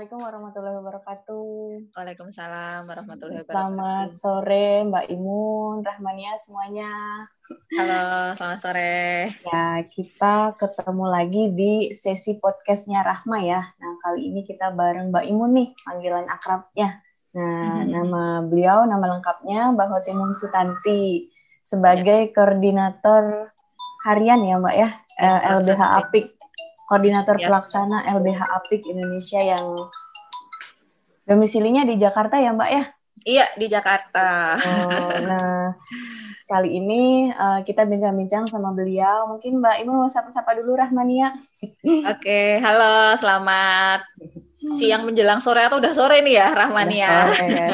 Assalamualaikum warahmatullahi wabarakatuh. Waalaikumsalam warahmatullahi wabarakatuh. Selamat sore Mbak Imun, Rahmania semuanya. Halo, selamat sore. Ya, kita ketemu lagi di sesi podcastnya Rahma ya. Nah, kali ini kita bareng Mbak Imun nih, panggilan akrabnya. Nah, nama beliau, nama lengkapnya Mbak Hotemung Sutanti. Sebagai koordinator harian ya Mbak ya, LBH Apik. Koordinator Pelaksana LBH Apik Indonesia yang domisilinya di Jakarta ya Mbak ya? Iya, di Jakarta. Oh, nah, kali ini kita bincang-bincang sama beliau. Mungkin Mbak Imun mau sapa-sapa dulu Rahmania. Oke, halo, selamat siang menjelang sore atau udah sore nih ya Rahmania. Ya.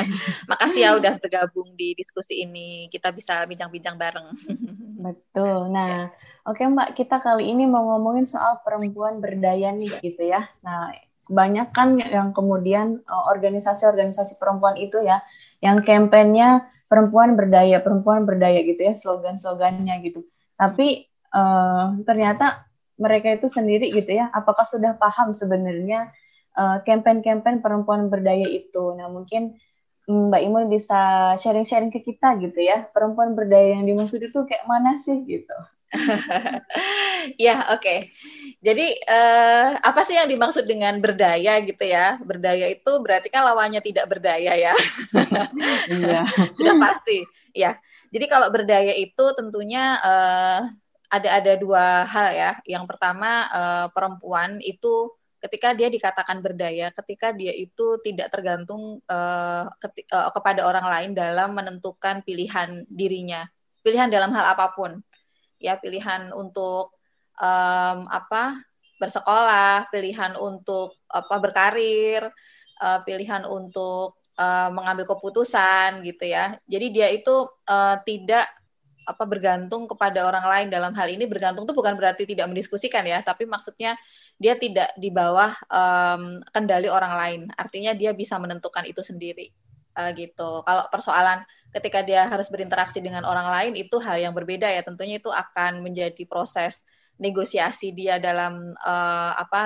Makasih ya udah bergabung di diskusi ini. Kita bisa bincang-bincang bareng. Betul. Nah, oke Mbak, kita kali ini mau ngomongin soal perempuan berdaya nih gitu ya. Nah, kebanyakan yang kemudian organisasi-organisasi perempuan itu ya, yang kampanyenya perempuan berdaya gitu ya, slogan-slogannya gitu. Tapi ternyata mereka itu sendiri gitu ya, apakah sudah paham sebenarnya kampanye-kampanye perempuan berdaya itu? Nah, mungkin Mbak Imun bisa sharing-sharing ke kita gitu ya, perempuan berdaya yang dimaksud itu kayak mana sih gitu. Ya, oke. Jadi apa sih yang dimaksud dengan berdaya gitu ya? Berdaya itu berarti kan lawannya tidak berdaya ya. Iya. Sudah pasti. Ya. Jadi kalau berdaya itu tentunya ada dua hal ya. Yang pertama perempuan itu ketika dia dikatakan berdaya, ketika dia itu tidak tergantung kepada orang lain dalam menentukan pilihan dirinya. Pilihan dalam hal apapun. Ya, pilihan untuk bersekolah, pilihan untuk berkarir, pilihan untuk mengambil keputusan gitu ya. Jadi dia itu tidak bergantung kepada orang lain dalam hal ini. Bergantung itu bukan berarti tidak mendiskusikan ya, tapi maksudnya dia tidak di bawah kendali orang lain. Artinya dia bisa menentukan itu sendiri gitu. Kalau persoalan ketika dia harus berinteraksi dengan orang lain, itu hal yang berbeda ya. Tentunya itu akan menjadi proses negosiasi dia dalam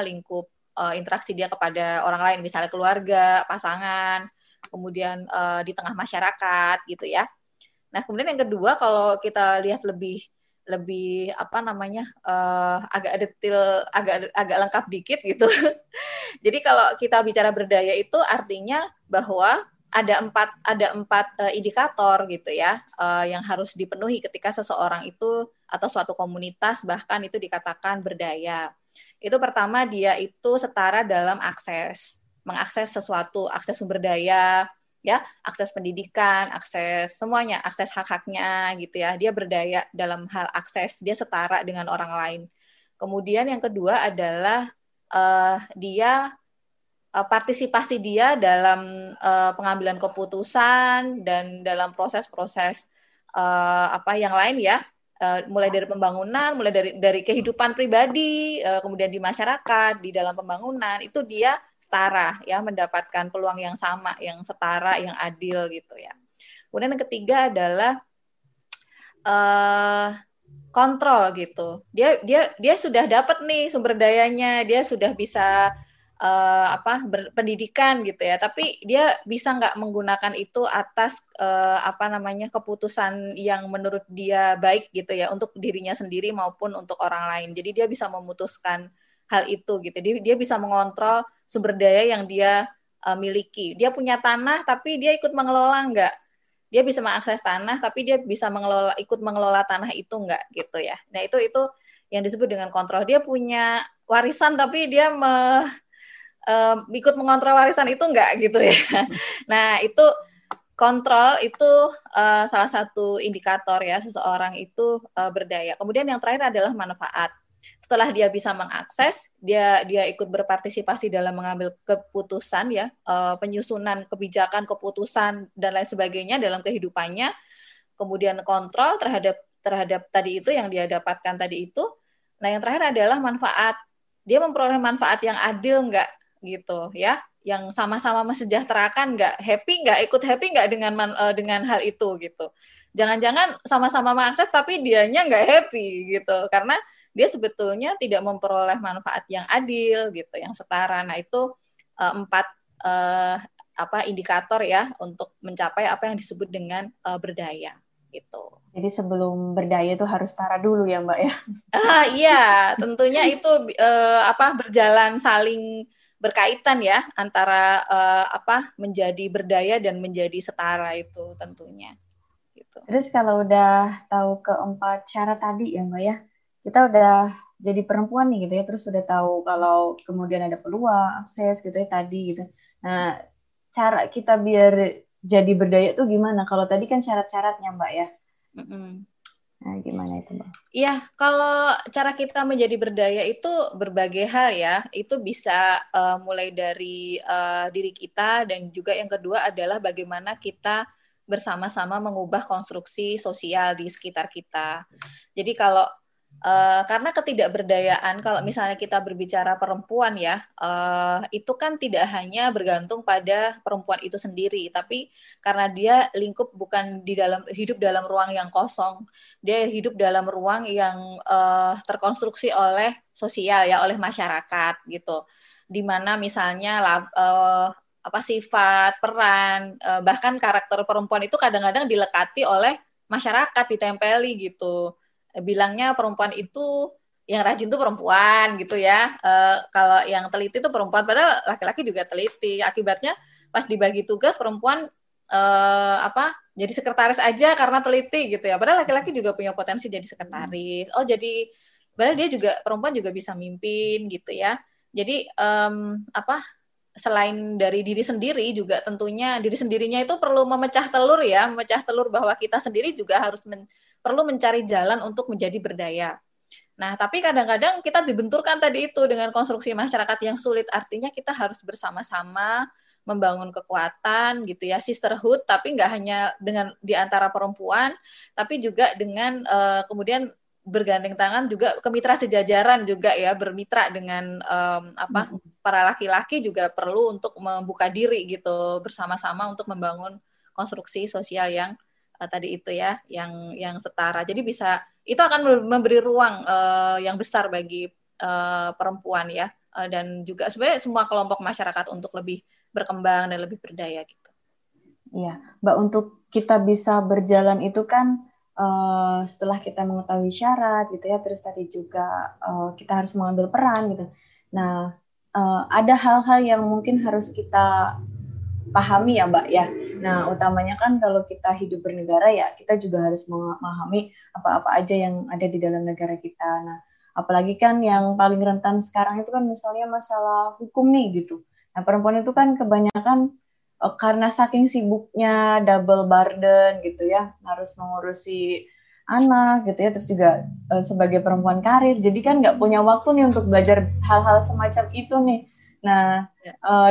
lingkup interaksi dia kepada orang lain, misalnya keluarga, pasangan, kemudian di tengah masyarakat gitu ya. Nah, kemudian yang kedua kalau kita lihat lebih agak detail, agak lengkap dikit gitu. Jadi kalau kita bicara berdaya itu artinya bahwa ada empat indikator gitu ya yang harus dipenuhi ketika seseorang itu atau suatu komunitas bahkan itu dikatakan berdaya. Itu pertama dia itu setara dalam akses, mengakses sesuatu, akses sumber daya, ya, akses pendidikan, akses semuanya, akses hak-haknya gitu ya. Dia berdaya dalam hal akses, dia setara dengan orang lain. Kemudian yang kedua adalah dia partisipasi dia dalam pengambilan keputusan dan dalam proses-proses yang lain ya, mulai dari pembangunan, mulai dari kehidupan pribadi, kemudian di masyarakat, di dalam pembangunan itu dia setara ya, mendapatkan peluang yang sama, yang setara, yang adil gitu ya. Kemudian yang ketiga adalah kontrol gitu. Dia sudah dapat nih sumber dayanya, dia sudah bisa berpendidikan gitu ya, tapi dia bisa nggak menggunakan itu atas keputusan yang menurut dia baik gitu ya, untuk dirinya sendiri maupun untuk orang lain. Jadi dia bisa memutuskan hal itu gitu. Dia bisa mengontrol sumber daya yang dia miliki. Dia punya tanah tapi dia ikut mengelola nggak? Dia bisa mengakses tanah tapi dia bisa ikut mengelola tanah itu nggak gitu ya. Nah, itu yang disebut dengan kontrol. Dia punya warisan tapi dia ikut mengontrol warisan itu enggak gitu ya. Nah, itu kontrol itu salah satu indikator ya seseorang itu berdaya. Kemudian yang terakhir adalah manfaat. Setelah dia bisa mengakses, dia ikut berpartisipasi dalam mengambil keputusan ya, penyusunan kebijakan, keputusan dan lain sebagainya dalam kehidupannya. Kemudian kontrol terhadap tadi itu yang dia dapatkan tadi itu. Nah, yang terakhir adalah manfaat. Dia memperoleh manfaat yang adil enggak? Gitu ya, yang sama-sama mensejahterakan nggak, ikut happy nggak dengan hal itu gitu. Jangan-jangan sama-sama mengakses tapi dianya nggak happy gitu, karena dia sebetulnya tidak memperoleh manfaat yang adil gitu, yang setara. Nah, itu empat indikator ya untuk mencapai apa yang disebut dengan berdaya gitu. Jadi sebelum berdaya itu harus setara dulu ya Mbak ya? Iya, tentunya itu berjalan saling berkaitan ya antara menjadi berdaya dan menjadi setara itu tentunya. Gitu. Terus kalau udah tahu keempat syarat tadi ya Mbak ya, kita udah jadi perempuan nih gitu ya, terus udah tahu kalau kemudian ada peluang, akses gitu ya tadi gitu. Nah, cara kita biar jadi berdaya tuh gimana? Kalau tadi kan syarat-syaratnya Mbak ya. Nah, gimana itu, Mbak? Iya, kalau cara kita menjadi berdaya itu berbagai hal ya. Itu bisa mulai dari diri kita, dan juga yang kedua adalah bagaimana kita bersama-sama mengubah konstruksi sosial di sekitar kita. Jadi kalau karena ketidakberdayaan, kalau misalnya kita berbicara perempuan ya, itu kan tidak hanya bergantung pada perempuan itu sendiri, tapi karena dia lingkup bukan di dalam hidup dalam ruang yang kosong, dia hidup dalam ruang yang terkonstruksi oleh sosial ya, oleh masyarakat gitu, di mana misalnya sifat, peran, bahkan karakter perempuan itu kadang-kadang dilekati oleh masyarakat, ditempeli gitu. Bilangnya perempuan itu yang rajin tuh perempuan gitu ya, kalau yang teliti tuh perempuan, padahal laki-laki juga teliti. Akibatnya pas dibagi tugas perempuan jadi sekretaris aja karena teliti gitu ya, padahal laki-laki juga punya potensi jadi sekretaris. Jadi padahal dia juga, perempuan juga bisa mimpin gitu ya. Jadi selain dari diri sendiri juga tentunya diri sendirinya itu perlu memecah telur bahwa kita sendiri juga harus perlu mencari jalan untuk menjadi berdaya. Nah, tapi kadang-kadang kita dibenturkan tadi itu dengan konstruksi masyarakat yang sulit, artinya kita harus bersama-sama membangun kekuatan gitu ya, sisterhood, tapi nggak hanya dengan di antara perempuan, tapi juga dengan kemudian bergandeng tangan juga ke mitra sejajaran juga ya, bermitra dengan para laki-laki juga perlu untuk membuka diri gitu, bersama-sama untuk membangun konstruksi sosial yang tadi itu ya, yang setara. Jadi bisa, itu akan memberi ruang yang besar bagi perempuan ya, dan juga sebenarnya semua kelompok masyarakat untuk lebih berkembang dan lebih berdaya gitu. Iya, Mbak, untuk kita bisa berjalan itu kan setelah kita mengetahui syarat gitu ya, terus tadi juga kita harus mengambil peran gitu. Nah, ada hal-hal yang mungkin harus kita pahami ya Mbak ya. Nah, utamanya kan kalau kita hidup bernegara ya, kita juga harus memahami apa-apa aja yang ada di dalam negara kita. Nah, apalagi kan yang paling rentan sekarang itu kan misalnya masalah hukum nih gitu. Nah, perempuan itu kan kebanyakan karena saking sibuknya double burden gitu ya, harus mengurusi anak gitu ya, terus juga sebagai perempuan karir, jadi kan nggak punya waktu nih untuk belajar hal-hal semacam itu nih. Nah,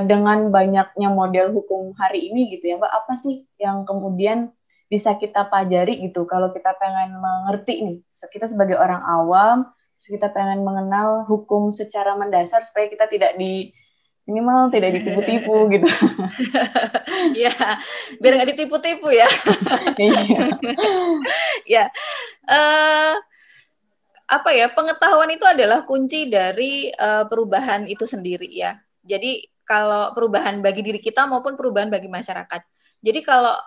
dengan banyaknya model hukum hari ini gitu ya Mbak, apa sih yang kemudian bisa kita pelajari gitu kalau kita pengen mengerti nih, kita sebagai orang awam, kita pengen mengenal hukum secara mendasar supaya kita tidak tidak ditipu-tipu gitu. Ya, biar nggak ditipu-tipu ya. Ya. Pengetahuan itu adalah kunci dari perubahan itu sendiri ya. Jadi kalau perubahan bagi diri kita maupun perubahan bagi masyarakat. Jadi kalau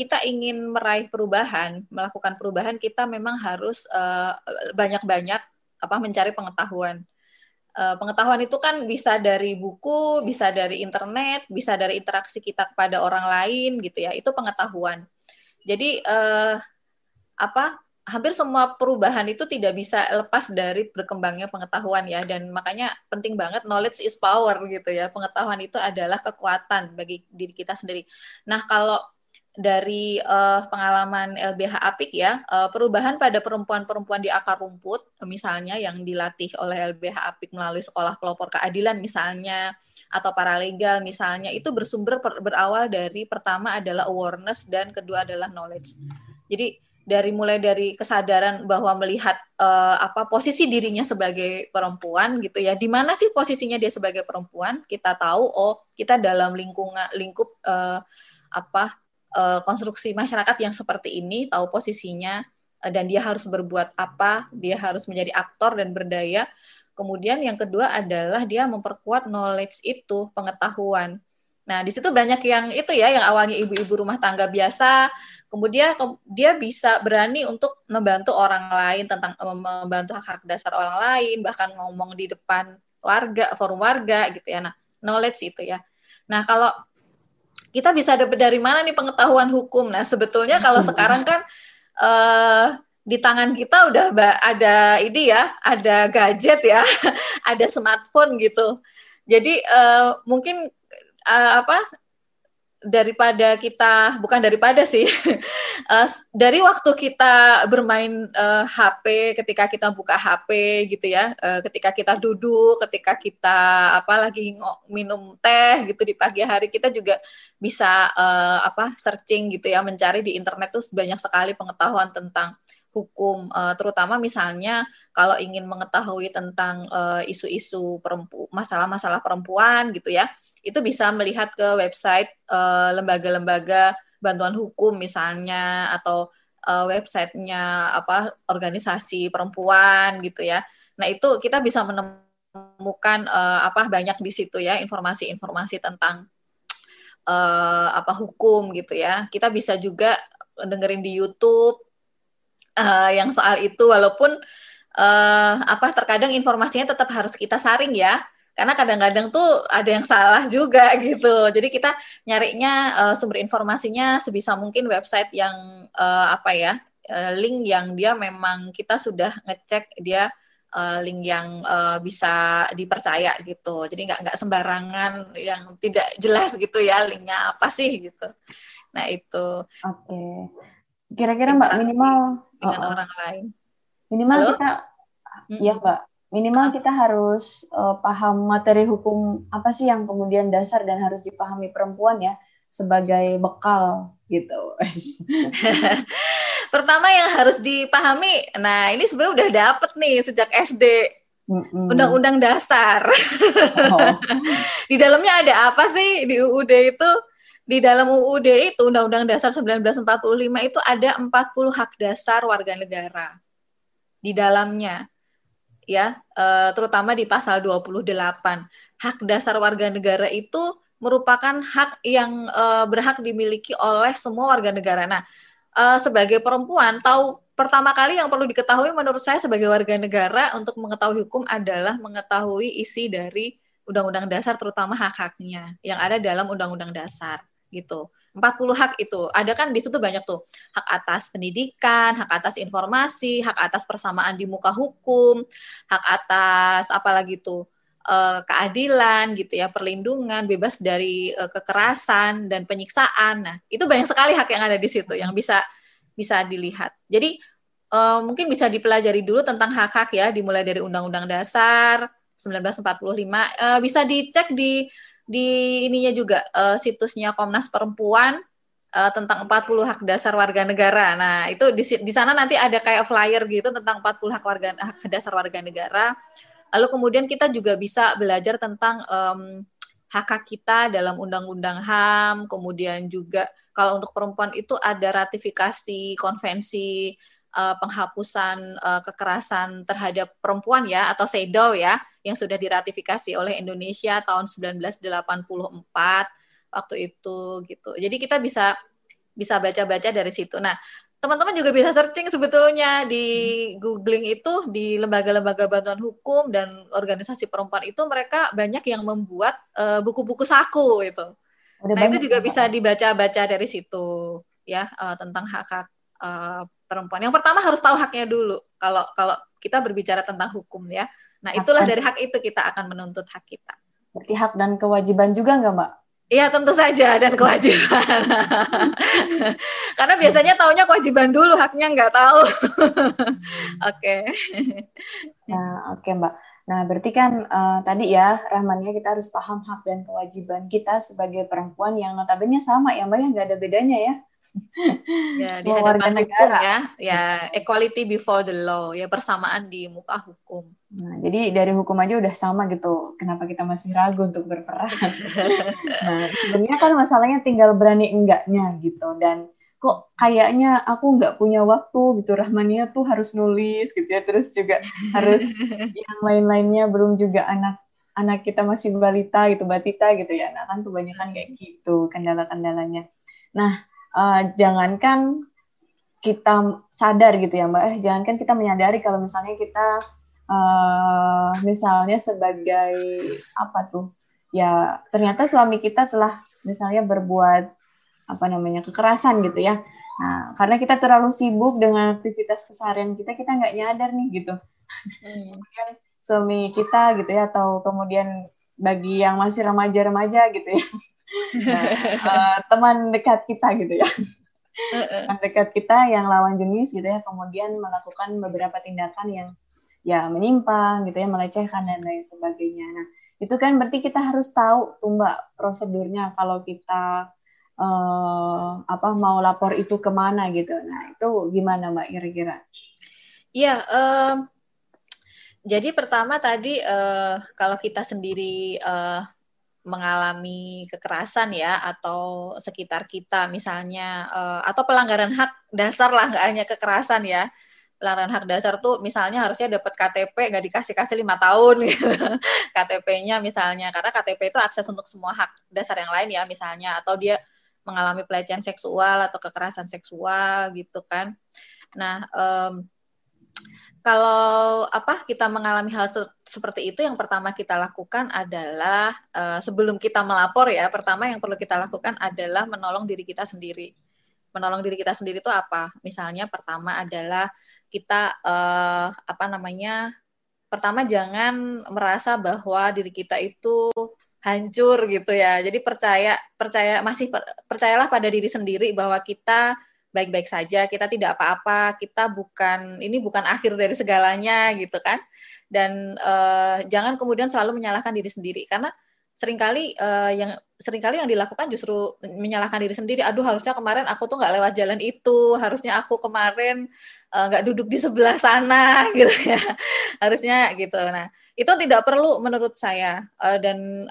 kita ingin meraih perubahan, melakukan perubahan, kita memang harus banyak-banyak mencari pengetahuan. Pengetahuan itu kan bisa dari buku, bisa dari internet, bisa dari interaksi kita kepada orang lain gitu ya. Itu pengetahuan. Jadi hampir semua perubahan itu tidak bisa lepas dari berkembangnya pengetahuan ya, dan makanya penting banget knowledge is power gitu ya. Pengetahuan itu adalah kekuatan bagi diri kita sendiri. Nah, kalau dari pengalaman LBH Apik ya, perubahan pada perempuan-perempuan di akar rumput misalnya yang dilatih oleh LBH Apik melalui sekolah pelopor keadilan misalnya, atau paralegal misalnya, itu berawal dari pertama adalah awareness dan kedua adalah knowledge. Jadi mulai dari kesadaran bahwa melihat posisi dirinya sebagai perempuan gitu ya, di mana sih posisinya dia sebagai perempuan, kita tahu kita dalam lingkup konstruksi masyarakat yang seperti ini, tahu posisinya, dan dia harus berbuat apa, dia harus menjadi aktor dan berdaya. Kemudian yang kedua adalah dia memperkuat knowledge itu, pengetahuan. Nah, di situ banyak yang itu ya, yang awalnya ibu-ibu rumah tangga biasa, kemudian dia bisa berani untuk membantu orang lain, tentang membantu hak-hak dasar orang lain, bahkan ngomong di depan warga, forum warga gitu ya. Nah, knowledge itu ya. Nah, kalau kita bisa dapat dari mana nih pengetahuan hukum? Nah, sebetulnya kalau sekarang kan di tangan kita udah ada ini ya, ada gadget ya, ada smartphone gitu. Jadi mungkin daripada kita, bukan daripada sih, dari waktu kita bermain HP, ketika kita buka HP gitu ya, ketika kita duduk, ketika kita lagi minum teh gitu di pagi hari, kita juga bisa searching gitu ya, mencari di internet tuh banyak sekali pengetahuan tentang hukum, terutama misalnya kalau ingin mengetahui tentang isu-isu masalah-masalah perempuan gitu ya, itu bisa melihat ke website lembaga-lembaga bantuan hukum misalnya, atau websitenya organisasi perempuan gitu ya. Nah, itu kita bisa menemukan banyak di situ ya, informasi-informasi tentang hukum gitu ya. Kita bisa juga dengerin di YouTube yang soal itu, walaupun terkadang informasinya tetap harus kita saring ya, karena kadang-kadang tuh ada yang salah juga gitu. Jadi kita nyarinya sumber informasinya sebisa mungkin website yang link yang dia memang kita sudah ngecek dia link yang bisa dipercaya gitu. Jadi nggak sembarangan yang tidak jelas gitu ya, linknya apa sih gitu. Nah, itu. Oke. Kira-kira Mbak minimal dengan orang lain. Minimal halo? Kita ya Mbak, minimal kita harus paham materi hukum apa sih yang kemudian dasar dan harus dipahami perempuan ya, sebagai bekal gitu. Pertama yang harus dipahami, nah ini sebenarnya udah dapet nih sejak SD, Undang-Undang Dasar. Di dalamnya ada apa sih di UUD itu? Di dalam UUD itu, Undang-Undang Dasar 1945 itu ada 40 hak dasar warga negara di dalamnya, ya, terutama di pasal 28. Hak dasar warga negara itu merupakan hak yang berhak dimiliki oleh semua warga negara. Nah, sebagai perempuan, pertama kali yang perlu diketahui menurut saya sebagai warga negara untuk mengetahui hukum adalah mengetahui isi dari Undang-Undang Dasar, terutama hak-haknya yang ada dalam Undang-Undang Dasar. Gitu. 40 hak itu, ada kan di situ banyak tuh, hak atas pendidikan, hak atas informasi, hak atas persamaan di muka hukum, hak atas apalagi tuh, keadilan gitu ya, perlindungan, bebas dari kekerasan dan penyiksaan. Nah, itu banyak sekali hak yang ada di situ yang bisa dilihat. Jadi mungkin bisa dipelajari dulu tentang hak-hak ya, dimulai dari Undang-Undang Dasar 1945, bisa dicek di ininya juga, situsnya Komnas Perempuan tentang 40 hak dasar warga negara. Nah, itu di sana nanti ada kayak flyer gitu tentang 40 hak dasar warga negara. Lalu kemudian kita juga bisa belajar tentang hak-hak kita dalam Undang-Undang HAM, kemudian juga kalau untuk perempuan itu ada ratifikasi konvensi penghapusan kekerasan terhadap perempuan ya, atau CEDAW ya, yang sudah diratifikasi oleh Indonesia tahun 1984 waktu itu gitu. Jadi kita bisa baca-baca dari situ. Nah, teman-teman juga bisa searching sebetulnya di googling itu, di lembaga-lembaga bantuan hukum dan organisasi perempuan itu mereka banyak yang membuat buku-buku saku itu. Nah, itu juga bisa dibaca-baca dari situ ya, tentang hak-hak perempuan. Yang pertama harus tahu haknya dulu kalau kita berbicara tentang hukum ya. Nah, itulah dari hak itu kita akan menuntut hak kita. Berarti hak dan kewajiban juga nggak, Mbak? Iya, tentu saja, dan kewajiban. Karena biasanya taunya kewajiban dulu, haknya nggak tahu. Oke. Nah, oke, Mbak. Nah, berarti kan tadi ya, Rahmannya kita harus paham hak dan kewajiban kita sebagai perempuan yang notabene sama ya, Mbak, yang nggak ada bedanya ya. Ya, di hadapan hukum ya, equality before the law ya, persamaan di muka hukum. Nah, jadi dari hukum aja udah sama gitu, kenapa kita masih ragu untuk berperan? Nah, sebenarnya kan masalahnya tinggal berani enggaknya gitu, dan kok kayaknya aku nggak punya waktu gitu, Rahmania tuh harus nulis gitu ya, terus juga harus yang lain-lainnya, belum juga anak kita masih balita gitu, batita gitu ya, anak kan kebanyakan kayak gitu kendala-kendalanya. Nah, jangankan kita sadar gitu ya Mbak, jangankan kita menyadari kalau misalnya kita misalnya sebagai apa tuh ya, ternyata suami kita telah misalnya berbuat kekerasan gitu ya. Nah, karena kita terlalu sibuk dengan aktivitas keseharian kita, kita nggak nyadar nih gitu. Kemudian suami kita gitu ya, atau kemudian bagi yang masih remaja-remaja gitu ya, nah, teman dekat kita gitu ya, teman dekat kita yang lawan jenis gitu ya, kemudian melakukan beberapa tindakan yang ya menyimpang gitu ya, melecehkan dan lain sebagainya. Nah, itu kan berarti kita harus tahu tuh Mbak prosedurnya kalau kita mau lapor itu kemana gitu. Nah, itu gimana Mbak kira-kira? Iya, jadi pertama tadi kalau kita sendiri mengalami kekerasan ya, atau sekitar kita misalnya, atau pelanggaran hak dasar lah, nggak hanya kekerasan ya. Pelanggaran hak dasar tuh misalnya harusnya dapat KTP, nggak dikasih-kasih 5 tahun gitu. KTP-nya misalnya, karena KTP itu akses untuk semua hak dasar yang lain ya misalnya, atau dia mengalami pelecehan seksual atau kekerasan seksual gitu kan. Nah, kalau kita mengalami hal seperti itu, yang pertama kita lakukan adalah sebelum kita melapor ya, pertama yang perlu kita lakukan adalah menolong diri kita sendiri. Menolong diri kita sendiri itu apa? Misalnya pertama adalah kita pertama jangan merasa bahwa diri kita itu hancur gitu ya. Jadi percayalah pada diri sendiri bahwa kita baik-baik saja, kita tidak apa-apa, kita bukan akhir dari segalanya gitu kan. Dan jangan kemudian selalu menyalahkan diri sendiri, karena seringkali yang dilakukan justru menyalahkan diri sendiri. Aduh, harusnya kemarin aku tuh nggak lewat jalan itu, harusnya aku kemarin nggak duduk di sebelah sana gitu ya, harusnya gitu. Nah, itu tidak perlu menurut saya. Dan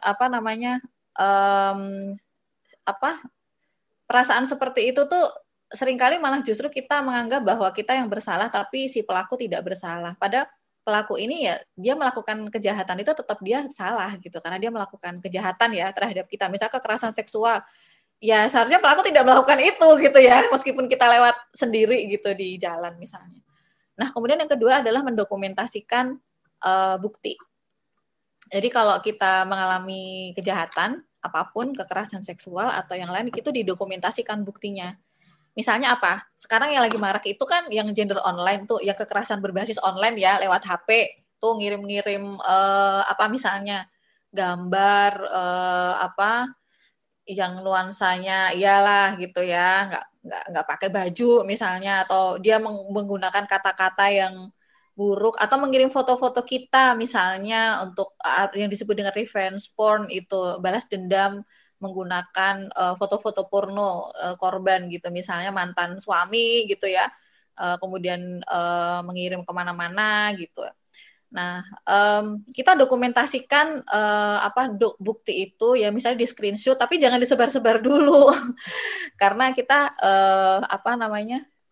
perasaan seperti itu tuh seringkali malah justru kita menganggap bahwa kita yang bersalah, tapi si pelaku tidak bersalah. Padahal pelaku ini ya, dia melakukan kejahatan itu tetap dia salah gitu, karena dia melakukan kejahatan ya terhadap kita. Misal kekerasan seksual, ya seharusnya pelaku tidak melakukan itu gitu ya, meskipun kita lewat sendiri gitu di jalan misalnya. Nah, kemudian yang kedua adalah mendokumentasikan bukti. Jadi kalau kita mengalami kejahatan, apapun, kekerasan seksual atau yang lain, itu didokumentasikan buktinya. Misalnya apa? Sekarang yang lagi marak itu kan yang gender online tuh, ya kekerasan berbasis online ya, lewat HP tuh ngirim-ngirim misalnya gambar yang nuansanya iyalah gitu ya, nggak pakai baju misalnya, atau dia menggunakan kata-kata yang buruk, atau mengirim foto-foto kita misalnya untuk yang disebut dengan revenge porn itu, balas dendam menggunakan foto-foto porno korban gitu, misalnya mantan suami gitu ya, kemudian mengirim kemana-mana gitu. Nah, kita dokumentasikan bukti itu ya, misalnya di screenshot, tapi jangan disebar-sebar dulu karena kita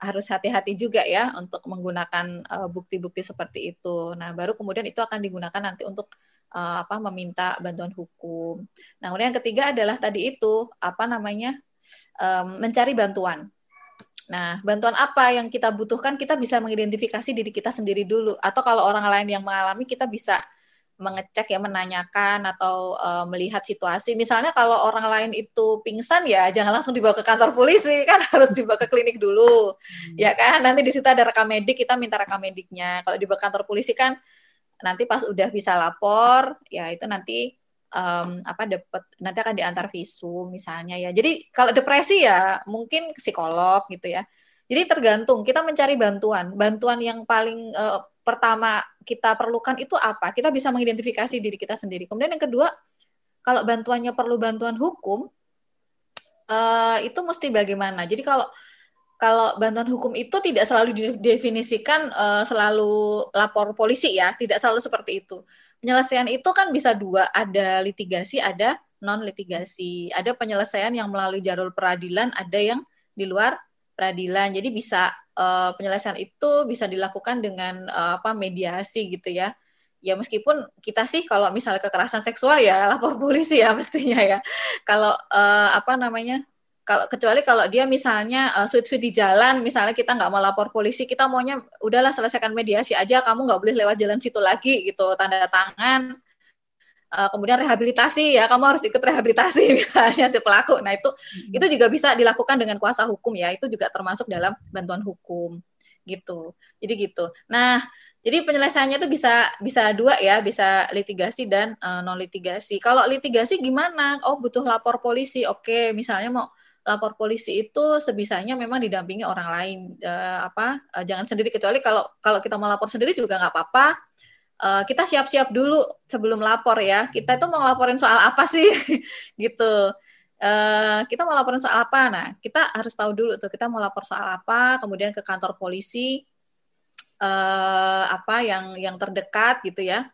harus hati-hati juga ya untuk menggunakan bukti-bukti seperti itu. Nah, baru kemudian itu akan digunakan nanti untuk meminta bantuan hukum. Nah, kemudian yang ketiga adalah tadi itu mencari bantuan. Nah, bantuan apa yang kita butuhkan, kita bisa mengidentifikasi diri kita sendiri dulu, atau kalau orang lain yang mengalami kita bisa mengecek ya, menanyakan atau melihat situasi. Misalnya kalau orang lain itu pingsan ya, jangan langsung dibawa ke kantor polisi, kan harus dibawa ke klinik dulu. Ya kan, nanti di situ ada rekam medik, kita minta rekam mediknya. Kalau dibawa ke kantor polisi kan nanti pas udah bisa lapor ya, itu nanti nanti akan diantar visum misalnya ya. Jadi kalau depresi ya mungkin psikolog gitu ya. Jadi tergantung kita mencari bantuan yang paling pertama kita perlukan itu apa. Kita bisa mengidentifikasi diri kita sendiri. Kemudian yang kedua, kalau bantuannya perlu bantuan hukum itu mesti bagaimana. Jadi kalau bantuan hukum itu tidak selalu didefinisikan selalu lapor polisi ya, tidak selalu seperti itu. Penyelesaian itu kan bisa dua, ada litigasi, ada non-litigasi. Ada penyelesaian yang melalui jalur peradilan, ada yang di luar peradilan. Jadi bisa penyelesaian itu bisa dilakukan dengan mediasi gitu ya. Ya meskipun kita sih kalau misalnya kekerasan seksual ya lapor polisi ya mestinya ya. Kalau kecuali kalau dia misalnya sweet-sweet di jalan, misalnya kita nggak mau lapor polisi, kita maunya udahlah selesaikan mediasi aja, kamu nggak boleh lewat jalan situ lagi gitu, tanda tangan. Kemudian rehabilitasi ya, kamu harus ikut rehabilitasi misalnya si pelaku. Nah itu juga bisa dilakukan dengan kuasa hukum ya, itu juga termasuk dalam bantuan hukum gitu. Jadi gitu. Nah jadi penyelesaiannya itu bisa dua ya, bisa litigasi dan non litigasi. Kalau litigasi gimana? Oh butuh lapor polisi. Oke, misalnya mau lapor polisi itu sebisanya memang didampingi orang lain. Jangan sendiri, kecuali kalau kita mau lapor sendiri juga nggak apa-apa. Kita siap-siap dulu sebelum lapor ya. Kita itu mau ngelaporin soal apa sih? gitu. Kita mau laporin soal apa? Nah, kita harus tahu dulu tuh kita mau lapor soal apa, kemudian ke kantor polisi yang terdekat gitu ya.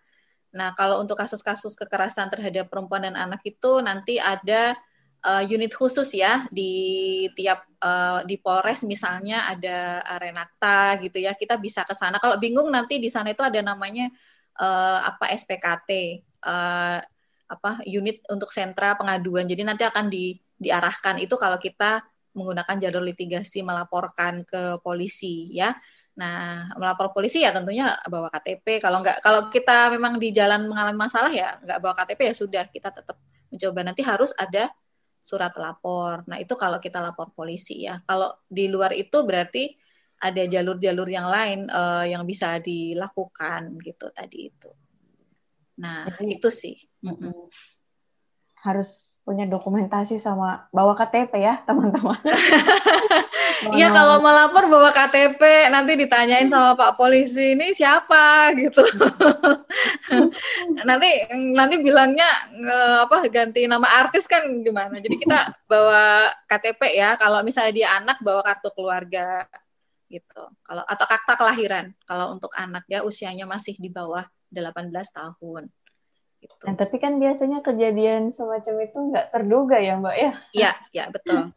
Nah, kalau untuk kasus-kasus kekerasan terhadap perempuan dan anak itu nanti ada unit khusus ya di tiap di Polres, misalnya ada Renacta gitu ya, kita bisa ke sana. Kalau bingung nanti di sana itu ada namanya SPKT, unit untuk sentra pengaduan. Jadi nanti akan diarahkan itu kalau kita menggunakan jalur litigasi melaporkan ke polisi ya. Nah, melapor polisi ya tentunya bawa KTP. Kalau kita memang di jalan mengalami masalah ya nggak bawa KTP ya sudah, kita tetap mencoba. Nanti harus ada surat lapor. Nah, itu kalau kita lapor polisi ya. Kalau di luar itu berarti ada jalur-jalur yang lain yang bisa dilakukan gitu tadi itu. Nah, jadi, itu sih. Harus punya dokumentasi sama bawa KTP ya, teman-teman. Iya, kalau melapor bawa KTP, nanti ditanyain sama Pak Polisi, ini siapa gitu. nanti bilangnya ganti nama artis kan gimana. Jadi kita bawa KTP ya. Kalau misalnya dia anak bawa kartu keluarga gitu. Kalau atau akta kelahiran. Kalau untuk anak ya usianya masih di bawah 18 tahun. Gitu. Nah, tapi kan biasanya kejadian semacam itu nggak terduga ya, Mbak ya? Iya, ya, betul.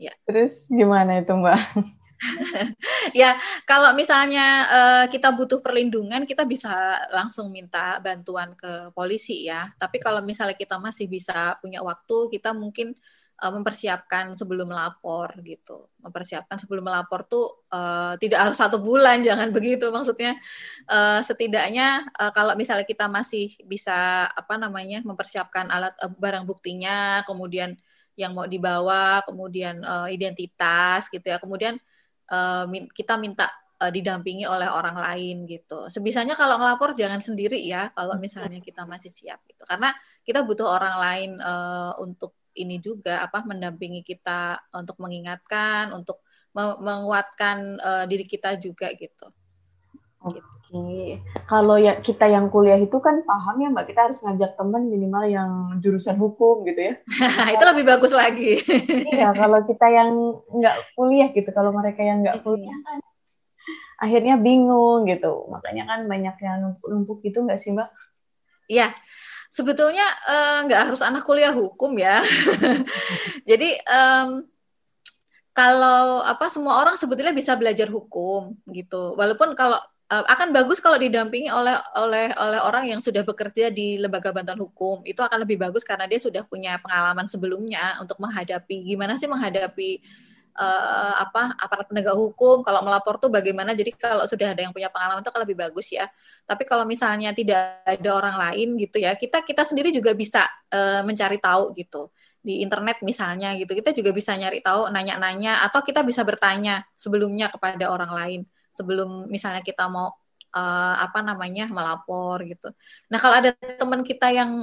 Ya. Terus gimana itu, Mbak? Ya, kalau misalnya kita butuh perlindungan, kita bisa langsung minta bantuan ke polisi ya. Tapi kalau misalnya kita masih bisa punya waktu, kita mungkin mempersiapkan sebelum melapor gitu. Mempersiapkan sebelum melapor tuh tidak harus 1 bulan, jangan begitu maksudnya. Setidaknya kalau misalnya kita masih bisa mempersiapkan alat barang buktinya, kemudian yang mau dibawa, kemudian identitas gitu ya. Kemudian kita minta didampingi oleh orang lain gitu. Sebisanya kalau ngelapor jangan sendiri ya, kalau misalnya kita masih siap gitu. Karena kita butuh orang lain untuk ini juga mendampingi kita, untuk mengingatkan, untuk menguatkan diri kita juga gitu. Oke. Kalau ya kita yang kuliah itu kan paham ya Mbak, kita harus ngajak teman minimal yang jurusan hukum gitu ya. Itu lebih bagus lagi. Iya, kalau kita yang nggak kuliah gitu, kalau mereka yang nggak kuliah kan akhirnya bingung gitu. Makanya kan banyak yang numpuk-numpuk gitu nggak sih Mbak? Iya. Sebetulnya nggak harus anak kuliah hukum ya. Jadi kalau semua orang sebetulnya bisa belajar hukum gitu. Walaupun kalau akan bagus kalau didampingi oleh orang yang sudah bekerja di lembaga bantuan hukum, itu akan lebih bagus karena dia sudah punya pengalaman sebelumnya untuk menghadapi gimana sih menghadapi aparat penegak hukum. Kalau melapor tuh bagaimana? Jadi kalau sudah ada yang punya pengalaman itu akan lebih bagus ya. Tapi kalau misalnya tidak ada orang lain gitu ya, kita sendiri juga bisa mencari tahu gitu di internet misalnya gitu. Kita juga bisa nyari tahu, nanya-nanya, atau kita bisa bertanya sebelumnya kepada orang lain. Sebelum misalnya kita mau melapor gitu. Nah kalau ada teman kita yang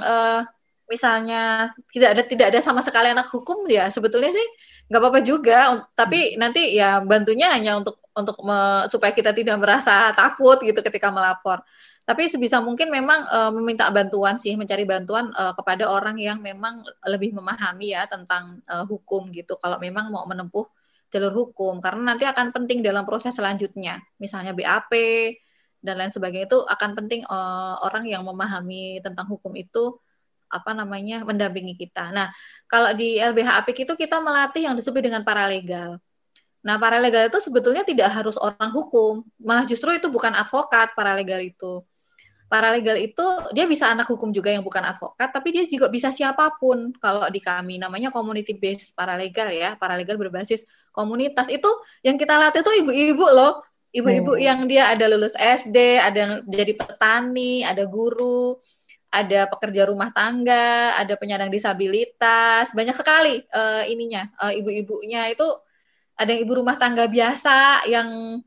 misalnya tidak ada sama sekali anak hukum ya sebetulnya sih nggak apa-apa juga. Tapi nanti ya bantunya hanya untuk supaya kita tidak merasa takut gitu ketika melapor. Tapi sebisa mungkin memang meminta bantuan sih, mencari bantuan kepada orang yang memang lebih memahami ya tentang hukum gitu. Kalau memang mau menempuh jalur hukum, karena nanti akan penting dalam proses selanjutnya, misalnya BAP dan lain sebagainya, itu akan penting orang yang memahami tentang hukum itu mendampingi kita. Nah, kalau di LBH Apik itu kita melatih yang disebut dengan paralegal. Nah, paralegal itu sebetulnya tidak harus orang hukum, malah justru itu bukan advokat paralegal itu. Paralegal itu dia bisa anak hukum juga yang bukan advokat, tapi dia juga bisa siapapun. Kalau di kami namanya community based paralegal ya, paralegal berbasis komunitas. Itu yang kita latih tuh ibu-ibu loh, ibu-ibu yang dia ada lulus SD, ada yang jadi petani, ada guru, ada pekerja rumah tangga, ada penyandang disabilitas, banyak sekali ibu-ibunya itu. Ada yang ibu rumah tangga biasa, yang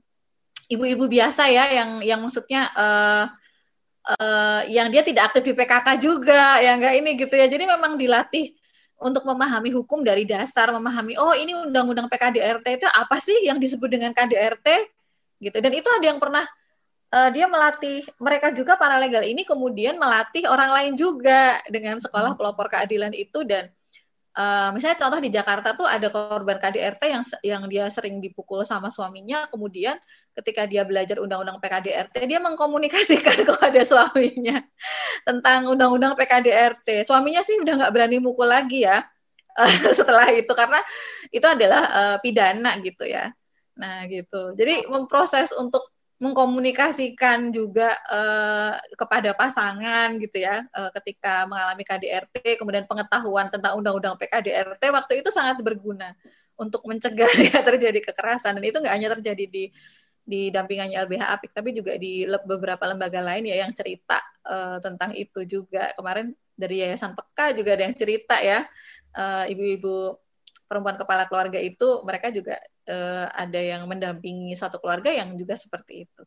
ibu-ibu biasa ya, yang maksudnya yang dia tidak aktif di PKK juga, yang enggak ini gitu ya. Jadi memang dilatih untuk memahami hukum dari dasar, memahami oh ini undang-undang PKDRT itu apa sih yang disebut dengan KDRT gitu. Dan itu ada yang pernah dia melatih mereka juga paralegal ini kemudian melatih orang lain juga dengan sekolah pelopor keadilan itu. Dan misalnya contoh di Jakarta tuh ada korban KDRT yang dia sering dipukul sama suaminya, kemudian ketika dia belajar undang-undang PKDRT, dia mengkomunikasikan kepada suaminya tentang undang-undang PKDRT. Suaminya sih udah nggak berani mukul lagi ya setelah itu, karena itu adalah pidana gitu ya. Nah gitu, jadi memproses untuk mengkomunikasikan juga kepada pasangan gitu ya, ketika mengalami KDRT, kemudian pengetahuan tentang undang-undang PKDRT waktu itu sangat berguna untuk mencegah ya, terjadi kekerasan. Dan itu nggak hanya terjadi di dampingannya LBH Apik, tapi juga di beberapa lembaga lain ya yang cerita tentang itu juga. Kemarin dari Yayasan Pekka juga ada yang cerita ya, ibu-ibu perempuan kepala keluarga itu, mereka juga ada yang mendampingi suatu keluarga yang juga seperti itu.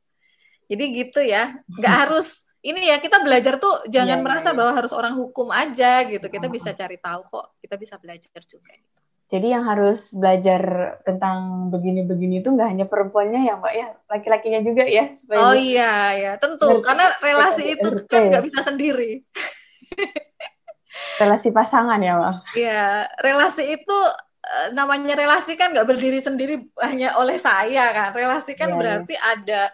Jadi gitu ya, nggak harus, ini ya kita belajar tuh jangan merasa bahwa harus orang hukum aja gitu, kita bisa cari tahu kok, kita bisa belajar juga. Gitu. Jadi yang harus belajar tentang begini-begini itu nggak hanya perempuannya ya Mbak ya, laki-lakinya juga ya? Supaya iya, tentu, karena relasi itu kan nggak bisa sendiri. Relasi pasangan ya Mbak? Iya, relasi itu namanya relasi kan nggak berdiri sendiri hanya oleh saya kan. Relasi kan berarti ada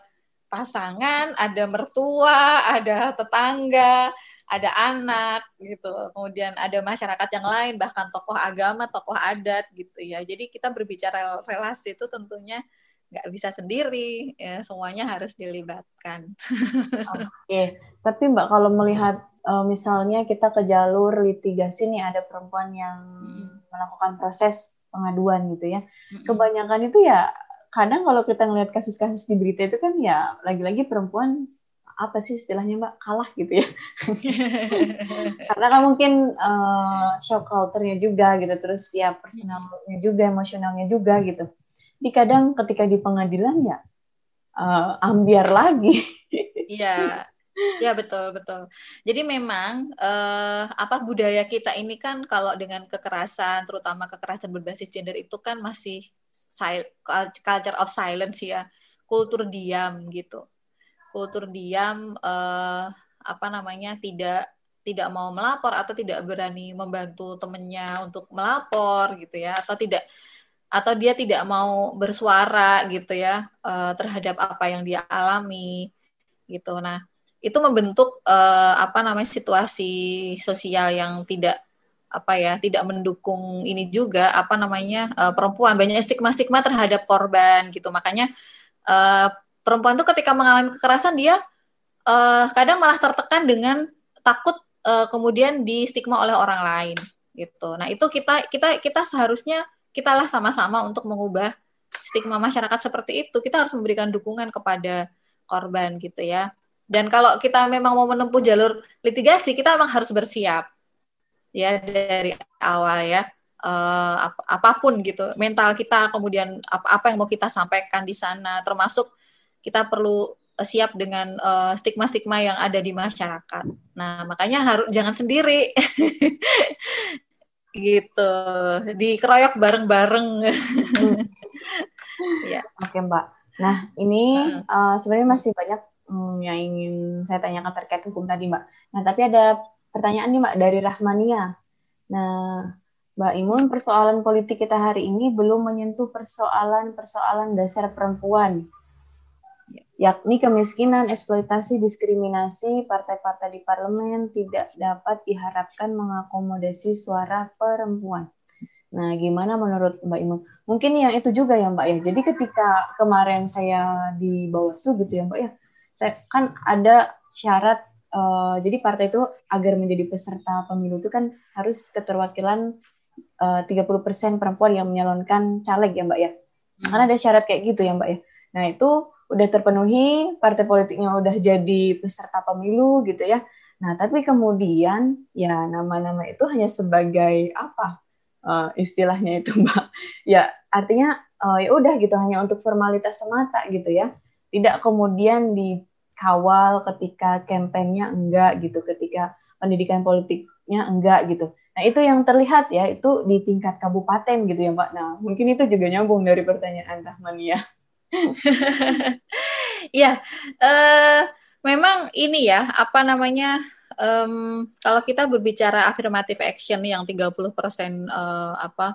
pasangan, ada mertua, ada tetangga, ada anak gitu. Kemudian ada masyarakat yang lain, bahkan tokoh agama, tokoh adat gitu ya. Jadi kita berbicara relasi itu tentunya nggak bisa sendiri ya, semuanya harus dilibatkan. Oke, tapi Mbak kalau melihat misalnya kita ke jalur litigasi nih, ada perempuan yang melakukan proses pengaduan gitu ya. Kebanyakan itu ya kadang kalau kita ngelihat kasus-kasus di berita itu kan ya lagi-lagi perempuan apa sih istilahnya Mbak, kalah gitu ya. Karena kan mungkin shock culture-nya juga gitu, terus ya personalnya juga, emosionalnya juga gitu. Jadi kadang ketika di pengadilan ya ambiar lagi. Iya. Ya betul. Jadi memang budaya kita ini kan kalau dengan kekerasan, terutama kekerasan berbasis gender itu kan masih culture of silence ya, kultur diam gitu. Kultur diam tidak mau melapor atau tidak berani membantu temennya untuk melapor gitu ya, atau dia tidak mau bersuara gitu ya terhadap apa yang dia alami gitu. Nah, itu membentuk situasi sosial yang tidak mendukung ini juga perempuan, banyak stigma terhadap korban gitu. Makanya perempuan tuh ketika mengalami kekerasan dia kadang malah tertekan dengan takut kemudian di stigma oleh orang lain gitu. Nah, itu kita seharusnya kitalah sama-sama untuk mengubah stigma masyarakat seperti itu. Kita harus memberikan dukungan kepada korban gitu ya. Dan kalau kita memang mau menempuh jalur litigasi, kita memang harus bersiap ya dari awal ya, apapun gitu, mental kita, kemudian apa yang mau kita sampaikan di sana, termasuk kita perlu siap dengan stigma-stigma yang ada di masyarakat. Nah, makanya harus jangan sendiri gitu, dikeroyok bareng-bareng. Ya. Oke Mbak. Nah ini sebenarnya masih banyak yang ingin saya tanyakan terkait hukum tadi Mbak. Nah, tapi ada pertanyaan nih Mbak dari Rahmania. Nah, Mbak Imun, persoalan politik kita hari ini belum menyentuh persoalan-persoalan dasar perempuan, yakni kemiskinan, eksploitasi, diskriminasi. Partai-partai di parlemen tidak dapat diharapkan mengakomodasi suara perempuan. Nah, gimana menurut Mbak Imam? Mungkin yang itu juga ya Mbak ya. Jadi ketika kemarin saya di Bawaslu gitu ya Mbak ya, saya kan ada syarat, jadi partai itu agar menjadi peserta pemilu itu kan harus keterwakilan 30% perempuan yang menyalonkan caleg ya Mbak ya. Karena ada syarat kayak gitu ya Mbak ya. Nah, itu udah terpenuhi, partai politiknya udah jadi peserta pemilu gitu ya. Nah, tapi kemudian ya nama-nama itu hanya sebagai apa? Istilahnya itu Mbak ya, artinya ya udah gitu, hanya untuk formalitas semata gitu ya, tidak kemudian dikawal ketika kampanye enggak gitu, ketika pendidikan politiknya enggak gitu. Nah, itu yang terlihat ya, itu di tingkat kabupaten gitu ya Mbak. Nah, mungkin itu juga nyambung dari pertanyaan Rahmania. Ya, memang ini ya, apa namanya, kalau kita berbicara affirmative action yang 30%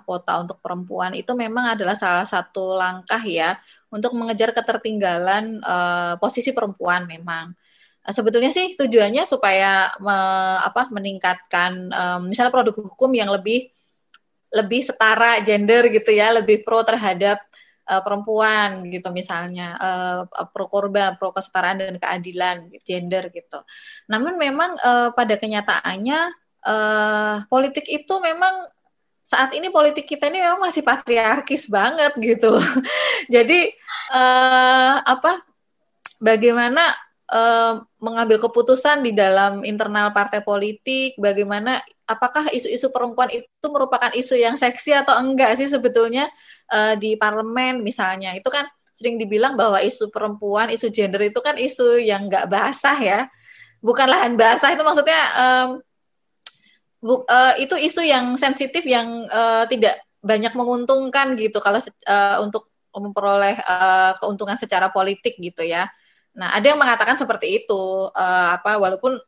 kuota untuk perempuan, itu memang adalah salah satu langkah ya untuk mengejar ketertinggalan posisi perempuan memang. Sebetulnya sih tujuannya supaya meningkatkan misalnya produk hukum yang lebih setara gender gitu ya, lebih pro terhadap perempuan gitu, misalnya pro korban, pro kesetaraan dan keadilan gender gitu. Namun memang pada kenyataannya politik itu memang saat ini politik kita ini memang masih patriarkis banget gitu. Jadi bagaimana mengambil keputusan di dalam internal partai politik, bagaimana, apakah isu-isu perempuan itu merupakan isu yang seksi atau enggak sih sebetulnya di parlemen misalnya. Itu kan sering dibilang bahwa isu perempuan, isu gender itu kan isu yang enggak basah ya. Bukan lahan basah, itu maksudnya itu isu yang sensitif yang tidak banyak menguntungkan gitu kalau untuk memperoleh keuntungan secara politik gitu ya. Nah, ada yang mengatakan seperti itu, walaupun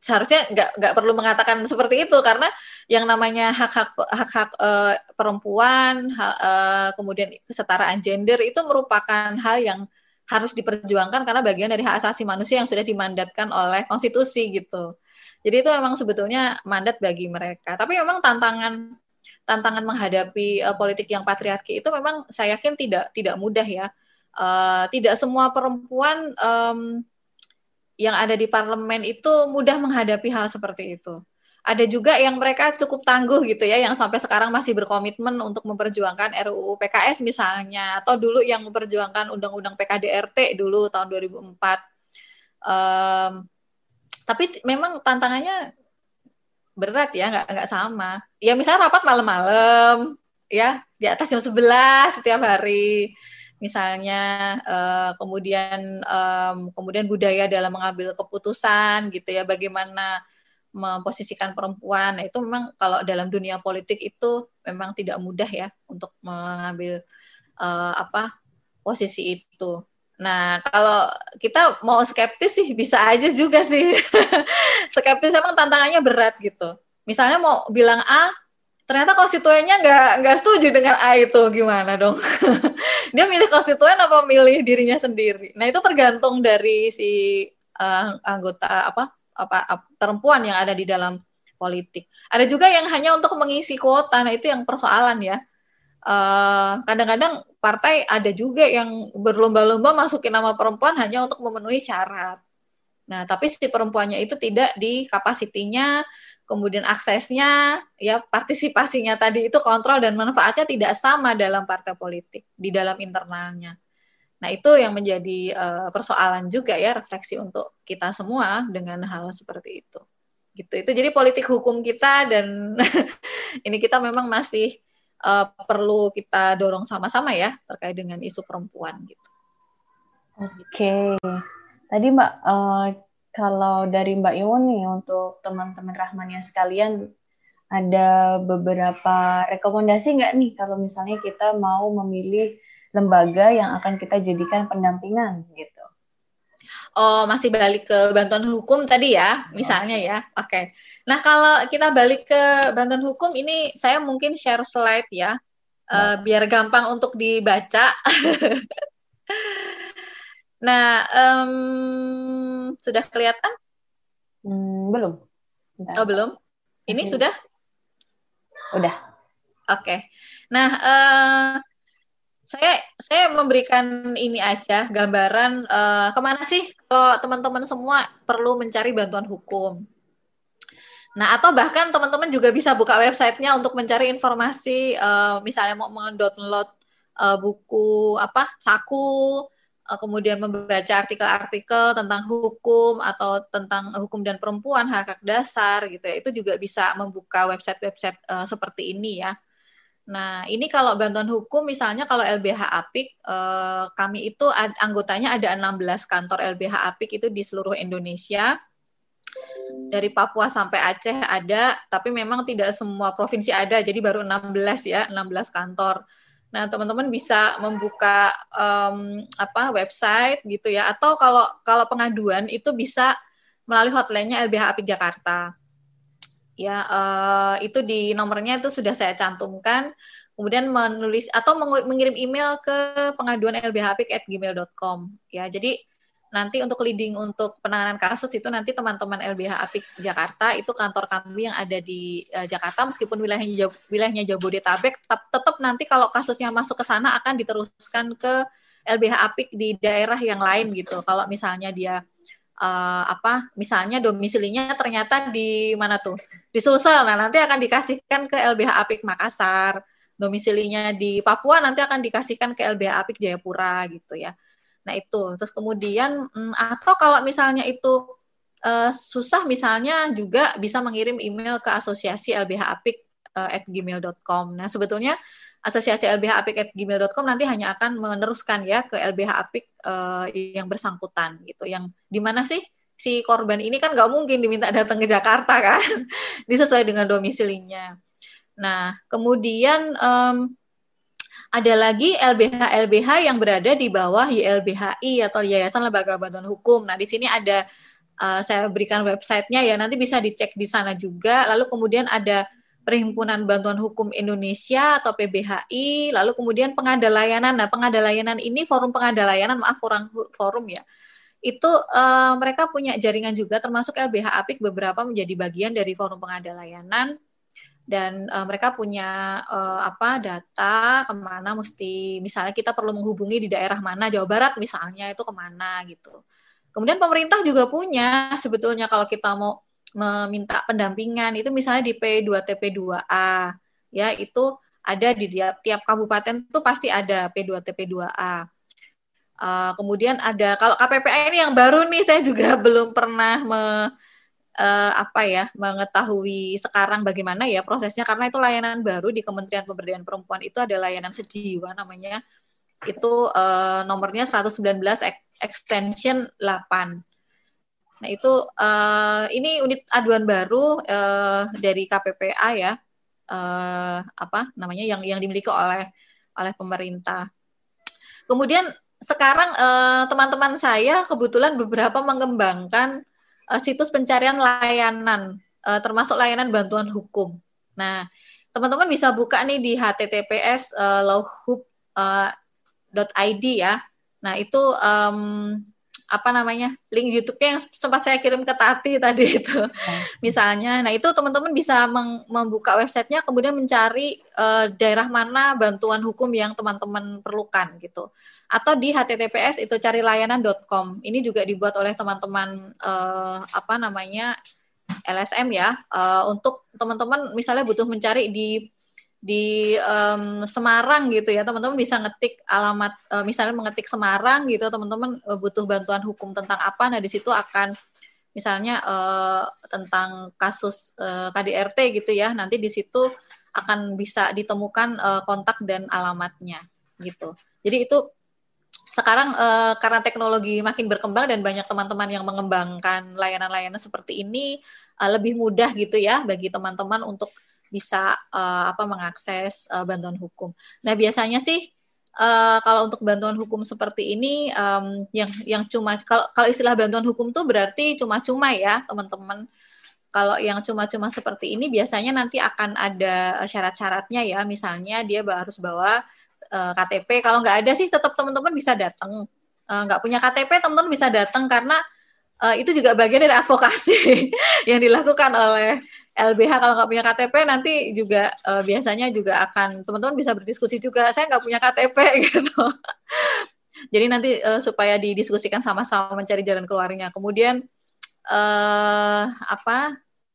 seharusnya nggak perlu mengatakan seperti itu, karena yang namanya hak-hak perempuan, kemudian kesetaraan gender itu merupakan hal yang harus diperjuangkan karena bagian dari hak asasi manusia yang sudah dimandatkan oleh konstitusi gitu. Jadi itu memang sebetulnya mandat bagi mereka. Tapi memang tantangan menghadapi politik yang patriarki itu memang saya yakin tidak mudah ya. Tidak semua perempuan yang ada di parlemen itu mudah menghadapi hal seperti itu. Ada juga yang mereka cukup tangguh gitu ya, yang sampai sekarang masih berkomitmen untuk memperjuangkan RUU PKS misalnya, atau dulu yang memperjuangkan Undang-Undang PKDRT dulu tahun 2004. Tapi memang tantangannya berat ya, nggak sama. Ya misalnya rapat malam-malam, ya di atas jam 11 setiap hari. Misalnya kemudian budaya dalam mengambil keputusan gitu ya, bagaimana memposisikan perempuan. Nah, itu memang kalau dalam dunia politik itu memang tidak mudah ya untuk mengambil posisi itu. Nah, kalau kita mau skeptis sih bisa aja juga sih. Skeptis emang tantangannya berat gitu. Misalnya mau bilang A, ternyata konstituennya nggak setuju dengan A itu, gimana dong? Dia milih konstituen apa milih dirinya sendiri? Nah, itu tergantung dari si anggota perempuan yang ada di dalam politik. Ada juga yang hanya untuk mengisi kuota, nah itu yang persoalan ya. Kadang-kadang partai ada juga yang berlomba-lomba masukin nama perempuan hanya untuk memenuhi syarat. Nah, tapi si perempuannya itu tidak di kapasitinya, kemudian aksesnya, ya partisipasinya tadi itu, kontrol dan manfaatnya tidak sama dalam partai politik, di dalam internalnya. Nah, itu yang menjadi persoalan juga ya, refleksi untuk kita semua dengan hal seperti itu. Gitu. Itu jadi politik hukum kita, dan ini kita memang masih perlu kita dorong sama-sama ya, terkait dengan isu perempuan. Gitu. Oke. Tadi Mbak, kalau dari Mbak Iwon nih, untuk teman-teman Rahmania sekalian, ada beberapa rekomendasi nggak nih kalau misalnya kita mau memilih lembaga yang akan kita jadikan pendampingan gitu? Oh, masih balik ke bantuan hukum tadi ya, misalnya ya. Oke. Nah, kalau kita balik ke bantuan hukum ini, saya mungkin share slide ya, biar gampang untuk dibaca. Nah, sudah kelihatan? Belum. Bentar. Oh, belum? Ini sudah? Udah. Oke. Nah, saya memberikan ini aja gambaran kemana sih kalau teman-teman semua perlu mencari bantuan hukum. Nah, atau bahkan teman-teman juga bisa buka websitenya untuk mencari informasi, misalnya mau mendownload buku apa saku, kemudian membaca artikel-artikel tentang hukum atau tentang hukum dan perempuan, hak-hak dasar gitu ya. Itu juga bisa membuka website-website seperti ini ya. Nah, ini kalau bantuan hukum, misalnya kalau LBH Apik, kami itu anggotanya ada 16 kantor LBH Apik itu di seluruh Indonesia. Dari Papua sampai Aceh ada, tapi memang tidak semua provinsi ada, jadi baru 16 ya, 16 kantor. Nah, teman-teman bisa membuka website gitu ya, atau kalau pengaduan itu bisa melalui hotline-nya LBH Apik Jakarta. Ya, itu di nomornya itu sudah saya cantumkan, kemudian menulis atau mengirim email ke pengaduan lbhapik@gmail.com. Ya, jadi nanti untuk leading untuk penanganan kasus itu nanti teman-teman LBH Apik Jakarta itu kantor kami yang ada di Jakarta, meskipun wilayahnya Jabodetabek, tetap nanti kalau kasusnya masuk ke sana akan diteruskan ke LBH Apik di daerah yang lain gitu. Kalau misalnya dia misalnya domisilinya ternyata di mana tuh? Di Sulsel. Nah, nanti akan dikasihkan ke LBH Apik Makassar. Domisilinya di Papua nanti akan dikasihkan ke LBH Apik Jayapura gitu ya. Nah, itu. Terus kemudian atau kalau misalnya itu susah misalnya juga bisa mengirim email ke asosiasi lbhapik@gmail.com. Nah, sebetulnya asosiasi lbhapik@gmail.com nanti hanya akan meneruskan ya ke LBH Apik yang bersangkutan gitu, yang di mana sih si korban ini kan nggak mungkin diminta datang ke Jakarta kan, ini sesuai dengan domisilinya. Nah, kemudian ada lagi LBH-LBH yang berada di bawah YLBHI atau Yayasan Lembaga Bantuan Hukum. Nah, di sini ada saya berikan websitenya ya, nanti bisa dicek di sana juga. Lalu kemudian ada Perhimpunan Bantuan Hukum Indonesia atau PBHI, lalu kemudian Pengada Layanan. Nah, Pengada Layanan ini, Forum Pengada Layanan, maaf kurang forum ya, itu mereka punya jaringan juga, termasuk LBH Apik beberapa menjadi bagian dari Forum Pengada Layanan, dan mereka punya data kemana mesti, misalnya kita perlu menghubungi di daerah mana, Jawa Barat misalnya itu kemana gitu. Kemudian pemerintah juga punya sebetulnya kalau kita mau meminta pendampingan itu misalnya di P2TP2A ya, itu ada di tiap kabupaten itu pasti ada P2TP2A. Kemudian ada kalau KPPA ini yang baru nih, saya juga belum pernah mengetahui sekarang bagaimana ya prosesnya, karena itu layanan baru di Kementerian Pemberdayaan Perempuan. Itu ada layanan sejiwa namanya, itu nomornya 119 extension 8. Nah, itu ini unit aduan baru dari KPPA ya, yang dimiliki oleh pemerintah. Kemudian sekarang teman-teman saya kebetulan beberapa mengembangkan situs pencarian layanan, termasuk layanan bantuan hukum. Nah, teman-teman bisa buka nih di https lawhub.id ya. Nah, itu link YouTube-nya yang sempat saya kirim ke Tati tadi itu misalnya. Nah, itu teman-teman bisa membuka websitenya, kemudian mencari daerah mana bantuan hukum yang teman-teman perlukan gitu. Atau di https itu carilayanan.com. Ini juga dibuat oleh teman-teman LSM ya, untuk teman-teman misalnya butuh mencari di Semarang gitu ya, teman-teman bisa ngetik alamat, misalnya mengetik Semarang gitu, teman-teman butuh bantuan hukum tentang apa. Nah, di situ akan misalnya tentang kasus KDRT gitu ya, nanti di situ akan bisa ditemukan kontak dan alamatnya gitu. Jadi itu sekarang karena teknologi makin berkembang dan banyak teman-teman yang mengembangkan layanan-layanan seperti ini, lebih mudah gitu ya bagi teman-teman untuk bisa mengakses bantuan hukum. Nah, biasanya sih kalau untuk bantuan hukum seperti ini yang cuma, kalau istilah bantuan hukum tuh berarti cuma-cuma ya, teman-teman. Kalau yang cuma-cuma seperti ini biasanya nanti akan ada syarat-syaratnya ya, misalnya dia harus bawa KTP. Kalau nggak ada sih tetap teman-teman bisa datang. Nggak punya KTP teman-teman bisa datang, karena itu juga bagian dari advokasi yang dilakukan oleh LBH kalau nggak punya KTP nanti juga biasanya juga akan teman-teman bisa berdiskusi juga, saya nggak punya KTP gitu. Jadi nanti supaya didiskusikan sama-sama mencari jalan keluarnya. Kemudian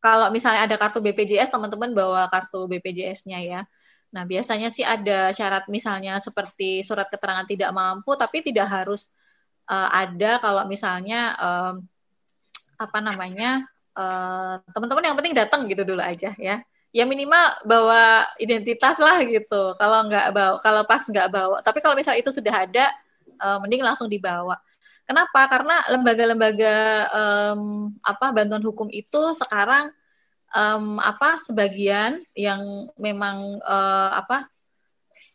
kalau misalnya ada kartu BPJS, teman-teman bawa kartu BPJS-nya ya. Nah, biasanya sih ada syarat misalnya seperti surat keterangan tidak mampu, tapi tidak harus ada kalau misalnya teman-teman yang penting datang gitu dulu aja ya. Ya minimal bawa identitas lah gitu. Kalau nggak bawa, kalau pas nggak bawa. Tapi kalau misalnya itu sudah ada, mending langsung dibawa. Kenapa? Karena lembaga-lembaga bantuan hukum itu sekarang sebagian yang memang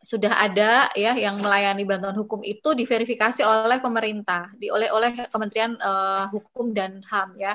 sudah ada ya yang melayani bantuan hukum itu diverifikasi oleh pemerintah, oleh Kementerian Hukum dan HAM ya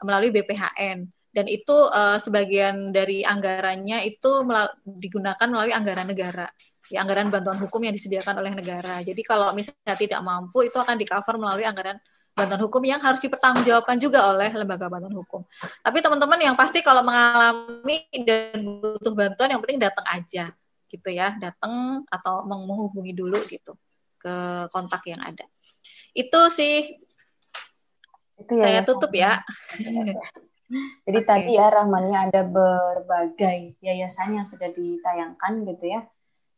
melalui BPHN, dan itu sebagian dari anggarannya itu digunakan melalui anggaran negara ya, anggaran bantuan hukum yang disediakan oleh negara. Jadi kalau misalnya tidak mampu itu akan di-cover melalui anggaran bantuan hukum yang harus dipertanggungjawabkan juga oleh lembaga bantuan hukum. Tapi teman-teman yang pasti kalau mengalami dan butuh bantuan yang penting datang aja gitu ya, datang atau menghubungi dulu gitu ke kontak yang ada. Itu sih itu ya, saya tutup ya. Jadi tadi ya Rahmannya ada berbagai yayasan yang sudah ditayangkan gitu ya.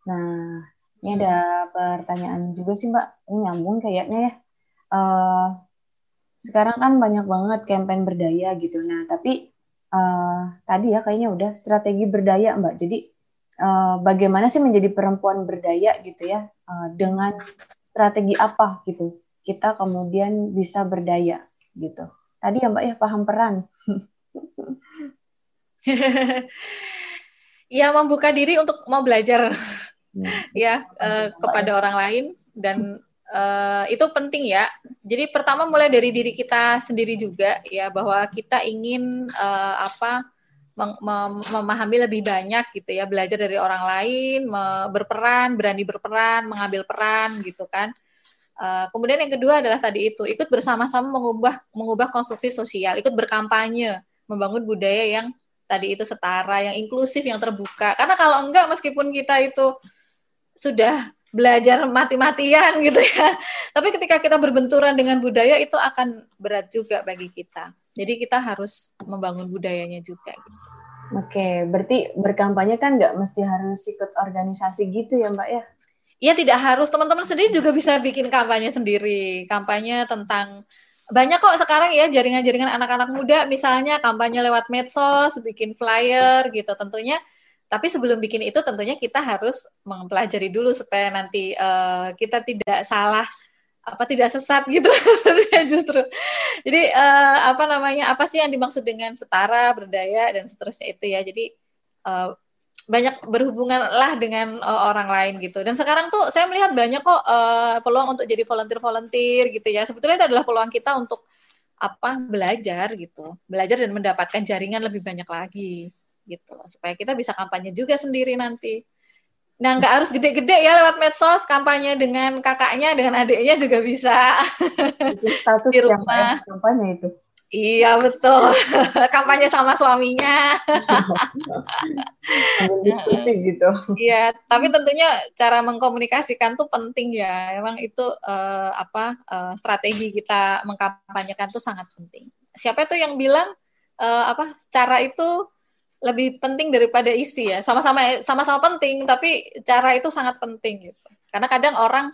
Nah, ini ada pertanyaan juga sih Mbak, ini nyambung kayaknya ya. Sekarang kan banyak banget kampanye berdaya gitu. Nah, tapi tadi ya kayaknya udah strategi berdaya Mbak. Jadi bagaimana sih menjadi perempuan berdaya gitu ya? Dengan strategi apa gitu? Kita kemudian bisa berdaya gitu. Tadi ya Mbak ya, paham peran. Ya, membuka diri untuk mau belajar ya kepada orang lain dan itu penting ya. Jadi pertama mulai dari diri kita sendiri juga ya, bahwa kita ingin memahami lebih banyak gitu ya, belajar dari orang lain, berperan, berani berperan, mengambil peran gitu kan. Kemudian yang kedua adalah tadi itu ikut bersama-sama mengubah konstruksi sosial, ikut berkampanye, membangun budaya yang tadi itu setara, yang inklusif, yang terbuka. Karena kalau enggak, meskipun kita itu sudah belajar mati-matian gitu ya, tapi ketika kita berbenturan dengan budaya itu akan berat juga bagi kita. Jadi kita harus membangun budayanya juga. Oke, berarti berkampanye kan nggak mesti harus ikut organisasi gitu ya Mbak ya? Iya, tidak harus, teman-teman sendiri juga bisa bikin kampanye sendiri. Kampanye tentang, banyak kok sekarang ya jaringan-jaringan anak-anak muda, misalnya kampanye lewat medsos, bikin flyer gitu tentunya. Tapi sebelum bikin itu tentunya kita harus mempelajari dulu supaya nanti kita tidak salah, tidak sesat gitu justru. Jadi apa sih yang dimaksud dengan setara, berdaya dan seterusnya itu ya. Jadi banyak berhubunganlah dengan orang lain gitu. Dan sekarang tuh saya melihat banyak kok peluang untuk jadi volunteer-volunteer gitu ya. Sebetulnya itu adalah peluang kita untuk belajar gitu. Belajar dan mendapatkan jaringan lebih banyak lagi gitu, supaya kita bisa kampanye juga sendiri nanti. Nah, nggak harus gede-gede ya lewat medsos, kampanye dengan kakaknya, dengan adiknya juga bisa. Itu status di rumah. Yang kampanye itu. Iya, betul. Kampanye sama suaminya. Diskusi gitu. Iya, tapi tentunya cara mengkomunikasikan tuh penting ya. Emang itu strategi kita mengkampanyekan tuh sangat penting. Siapa itu yang bilang cara itu lebih penting daripada isi ya, sama-sama penting, tapi cara itu sangat penting gitu. Karena kadang orang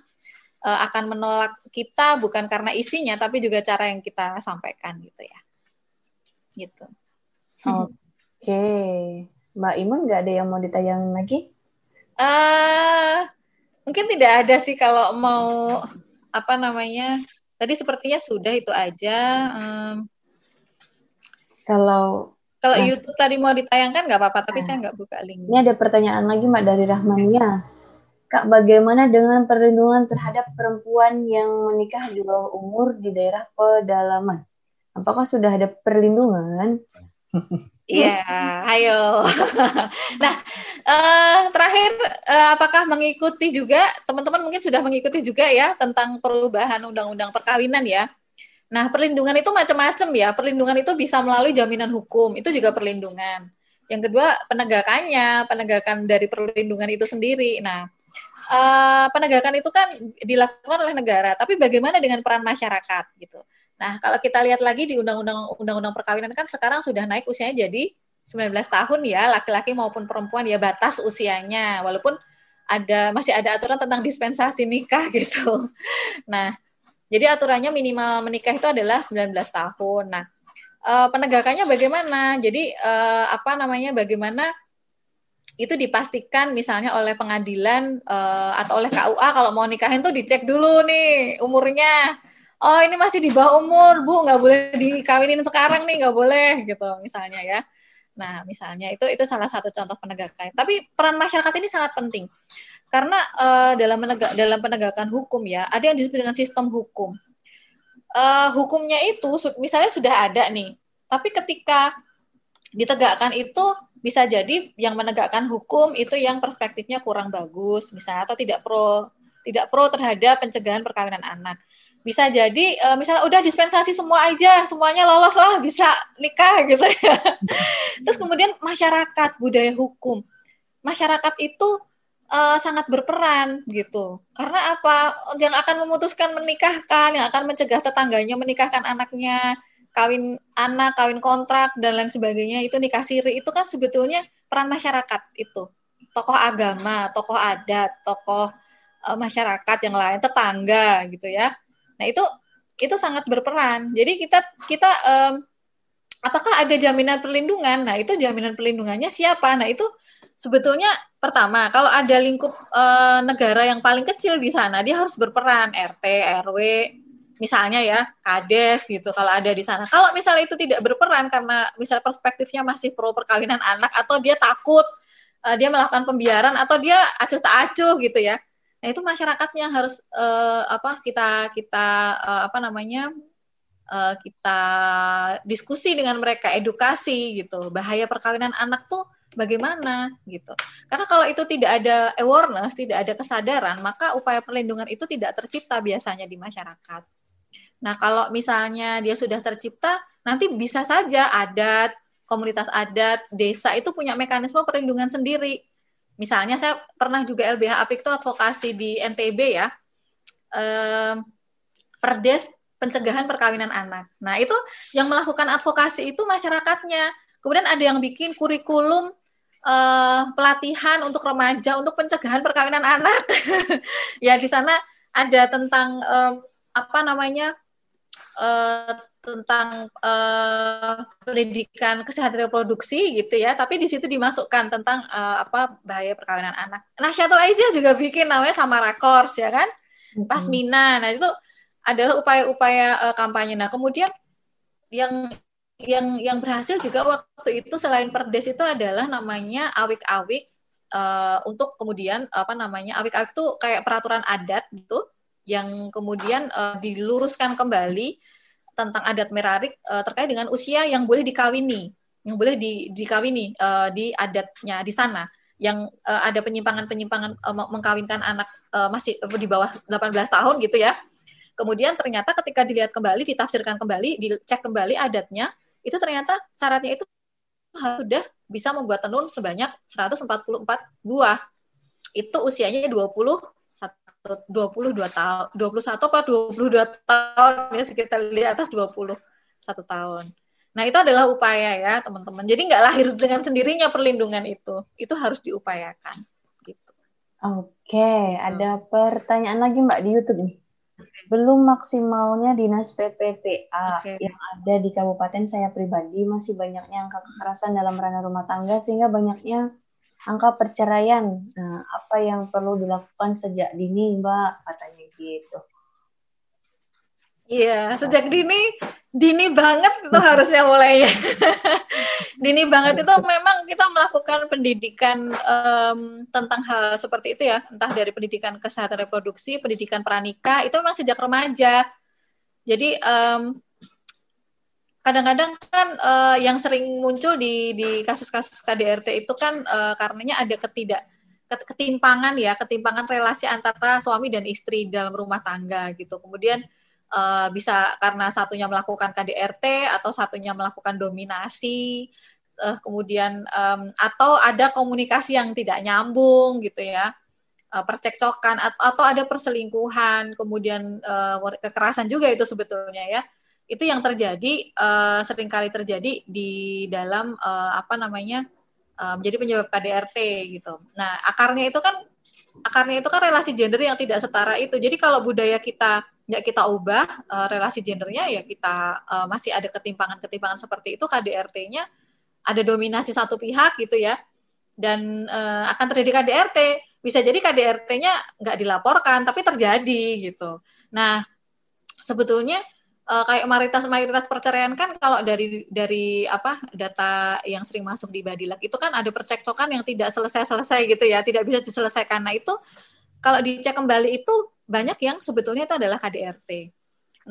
akan menolak kita bukan karena isinya, tapi juga cara yang kita sampaikan gitu ya. Gitu. Oke. Mbak Imun nggak ada yang mau ditayangin lagi? Mungkin tidak ada sih kalau mau Tadi sepertinya sudah itu aja. Kalau YouTube tadi mau ditayangkan nggak apa-apa, tapi saya nggak buka link. Ini ada pertanyaan lagi Mbak dari Rahmania. Kak, bagaimana dengan perlindungan terhadap perempuan yang menikah di bawah umur di daerah pedalaman? Apakah sudah ada perlindungan? Iya, ayo. Nah, terakhir, apakah mengikuti juga? Teman-teman mungkin sudah mengikuti juga ya tentang perubahan undang-undang perkawinan ya. Nah, perlindungan itu macam-macam ya. Perlindungan itu bisa melalui jaminan hukum, itu juga perlindungan. Yang kedua, penegakannya, penegakan dari perlindungan itu sendiri. Nah, penegakan itu kan dilakukan oleh negara, tapi bagaimana dengan peran masyarakat gitu. Nah, kalau kita lihat lagi di Undang-Undang Perkawinan kan sekarang sudah naik usianya jadi 19 tahun ya, laki-laki maupun perempuan ya batas usianya, walaupun masih ada aturan tentang dispensasi nikah gitu. Nah, jadi aturannya minimal menikah itu adalah 19 tahun. Nah, penegakannya bagaimana? Jadi bagaimana itu dipastikan misalnya oleh pengadilan atau oleh KUA kalau mau nikahin tuh dicek dulu nih umurnya. Oh, ini masih di bawah umur, Bu, nggak boleh dikawinin sekarang nih, nggak boleh gitu misalnya ya. Nah, misalnya itu salah satu contoh penegakan. Tapi peran masyarakat ini sangat penting. Karena dalam penegakan hukum ya, ada yang disebut dengan sistem hukum. Hukumnya itu misalnya sudah ada nih, tapi ketika ditegakkan itu bisa jadi yang menegakkan hukum itu yang perspektifnya kurang bagus, misalnya atau tidak pro terhadap pencegahan perkawinan anak. Bisa jadi misalnya udah dispensasi semua aja, semuanya lolos lah, bisa nikah gitu ya. Terus kemudian masyarakat, budaya hukum. Masyarakat itu sangat berperan gitu. Karena apa? Yang akan memutuskan menikahkan, yang akan mencegah tetangganya menikahkan anaknya, kawin anak, kawin kontrak, dan lain sebagainya, itu nikah siri. Itu kan sebetulnya peran masyarakat itu. Tokoh agama, tokoh adat, tokoh masyarakat yang lain, tetangga gitu ya. Nah, itu sangat berperan. Jadi kita apakah ada jaminan perlindungan? Nah, itu jaminan perlindungannya siapa? Nah, itu sebetulnya pertama, kalau ada lingkup negara yang paling kecil di sana, dia harus berperan RT, RW, misalnya ya, kades gitu kalau ada di sana. Kalau misalnya itu tidak berperan karena misalnya perspektifnya masih pro perkawinan anak atau dia takut, dia melakukan pembiaran atau dia acuh tak acuh gitu ya. Nah, itu masyarakatnya harus kita diskusi dengan mereka, edukasi gitu. Bahaya perkawinan anak tuh bagaimana gitu. Karena kalau itu tidak ada awareness, tidak ada kesadaran, maka upaya perlindungan itu tidak tercipta biasanya di masyarakat. Nah, kalau misalnya dia sudah tercipta, nanti bisa saja adat, komunitas adat, desa itu punya mekanisme perlindungan sendiri. Misalnya saya pernah juga LBH Apik itu advokasi di NTB ya, perdes pencegahan perkawinan anak. Nah, itu yang melakukan advokasi itu masyarakatnya. Kemudian ada yang bikin kurikulum pelatihan untuk remaja untuk pencegahan perkawinan anak. Ya, di sana ada tentang pendidikan kesehatan reproduksi gitu ya, tapi di situ dimasukkan tentang bahaya perkawinan anak. Nah, Syatul Aisyah juga bikin namanya sama rakors ya kan, Pasmina. Nah, itu adalah upaya-upaya kampanye. Nah, kemudian yang berhasil juga waktu itu selain perdes itu adalah namanya awik-awik untuk kemudian awik-awik itu kayak peraturan adat gitu yang kemudian diluruskan kembali tentang adat Merarik terkait dengan usia yang boleh dikawini, di adatnya di sana, yang ada penyimpangan-penyimpangan mengkawinkan anak masih di bawah 18 tahun gitu ya. Kemudian ternyata ketika dilihat kembali, ditafsirkan kembali, dicek kembali adatnya, itu ternyata syaratnya itu sudah bisa membuat tenun sebanyak 144 buah. Itu usianya 22 tahun ya, sekitar di atas 21 tahun. Nah, itu adalah upaya ya, teman-teman. Jadi nggak lahir dengan sendirinya perlindungan itu harus diupayakan gitu. Oke. Ada pertanyaan lagi Mbak di YouTube nih. Belum maksimalnya dinas PPPA yang ada di kabupaten saya pribadi, masih banyaknya angka kekerasan dalam ranah rumah tangga sehingga banyaknya angka perceraian. Nah, apa yang perlu dilakukan sejak dini, Mbak? Katanya gitu. Iya, sejak dini banget itu harusnya mulai. Dini banget itu memang kita melakukan pendidikan tentang hal seperti itu ya, entah dari pendidikan kesehatan reproduksi, pendidikan pranikah, itu memang sejak remaja. Jadi kadang-kadang kan yang sering muncul di kasus-kasus KDRT itu kan karenanya ada ketimpangan relasi antara suami dan istri dalam rumah tangga gitu. Kemudian bisa karena satunya melakukan KDRT atau satunya melakukan dominasi, kemudian atau ada komunikasi yang tidak nyambung gitu ya, percekcokan atau ada perselingkuhan, kemudian kekerasan juga itu sebetulnya ya, itu yang terjadi seringkali terjadi di dalam menjadi penyebab KDRT gitu. Nah akarnya itu kan relasi gender yang tidak setara itu. Jadi kalau budaya kita nggak kita ubah, relasi gendernya ya kita masih ada ketimpangan-ketimpangan seperti itu, KDRT-nya ada dominasi satu pihak gitu ya, dan akan terjadi KDRT. Bisa jadi KDRT-nya nggak dilaporkan, tapi terjadi gitu. Nah, sebetulnya kayak mayoritas perceraian kan kalau dari data yang sering masuk di Badilag itu kan ada percekcokan yang tidak selesai-selesai gitu ya, tidak bisa diselesaikan. Nah itu kalau dicek kembali itu banyak yang sebetulnya itu adalah KDRT.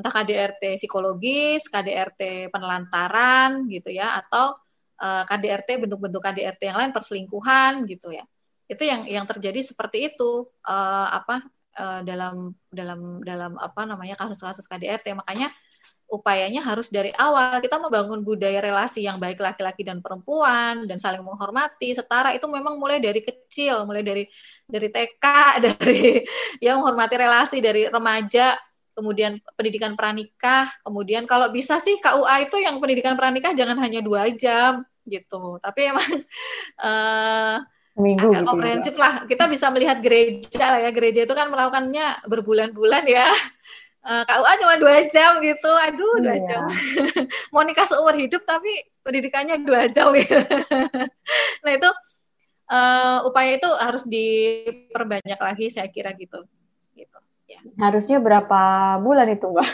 Entah KDRT psikologis, KDRT penelantaran gitu ya, atau KDRT, bentuk-bentuk KDRT yang lain, perselingkuhan gitu ya. Itu yang terjadi seperti itu dalam kasus-kasus KDRT. Makanya upayanya harus dari awal kita membangun budaya relasi yang baik laki-laki dan perempuan dan saling menghormati, setara. Itu memang mulai dari kecil, mulai dari TK, dari ya menghormati relasi dari remaja, kemudian pendidikan pranikah, kemudian kalau bisa sih KUA itu yang pendidikan pranikah jangan hanya 2 jam gitu, tapi emang seminggu agak gitu komprehensif juga. Lah kita bisa melihat gereja lah ya, gereja itu kan melakukannya berbulan-bulan ya. KUA cuma 2 jam gitu, aduh 2 jam. Mau nikah seumur hidup tapi pendidikannya 2 jam gitu. Nah itu upaya itu harus diperbanyak lagi saya kira gitu. Ya. Harusnya berapa bulan itu Mbak?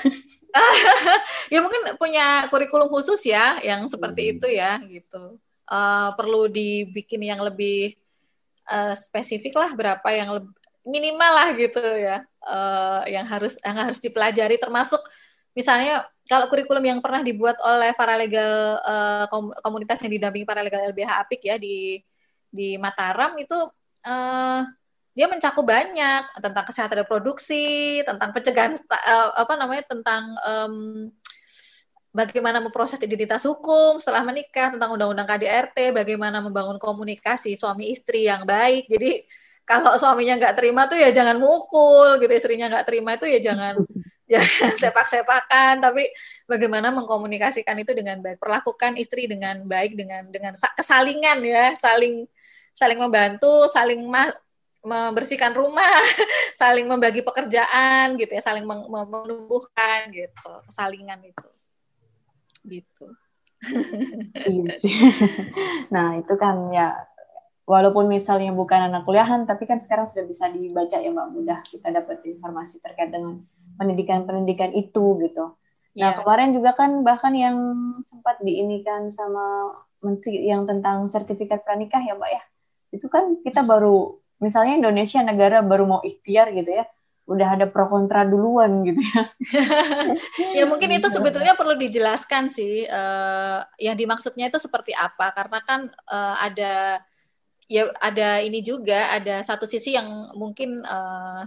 Ya mungkin punya kurikulum khusus ya, yang seperti itu ya gitu. Perlu dibikin yang lebih spesifik lah, berapa yang lebih minimal lah gitu ya, yang harus dipelajari, termasuk misalnya kalau kurikulum yang pernah dibuat oleh paralegal komunitas yang didampingi paralegal LBH Apik ya di Mataram itu dia mencakup banyak tentang kesehatan reproduksi, tentang pencegahan tentang bagaimana memproses identitas hukum setelah menikah, tentang undang-undang KDRT, bagaimana membangun komunikasi suami istri yang baik. Jadi kalau suaminya nggak terima tuh ya jangan mukul gitu, istrinya nggak terima itu ya jangan sepak-sepakan, tapi bagaimana mengkomunikasikan itu dengan baik, perlakukan istri dengan baik, dengan kesalingan ya, saling membantu, saling membersihkan rumah, saling membagi pekerjaan gitu ya, saling menumbuhkan gitu, kesalingan itu gitu. Nah itu kan ya, walaupun misalnya bukan anak kuliahan, tapi kan sekarang sudah bisa dibaca ya Mbak, mudah kita dapat informasi terkait dengan pendidikan-pendidikan itu gitu. Nah kemarin juga kan bahkan yang sempat diinikan sama Menteri yang tentang sertifikat pranikah ya Mbak ya, itu kan kita baru, misalnya Indonesia negara baru mau ikhtiar gitu ya, udah ada pro kontra duluan gitu ya. Ya mungkin itu sebetulnya perlu dijelaskan sih, yang dimaksudnya itu seperti apa, karena kan ada ini juga, ada satu sisi yang mungkin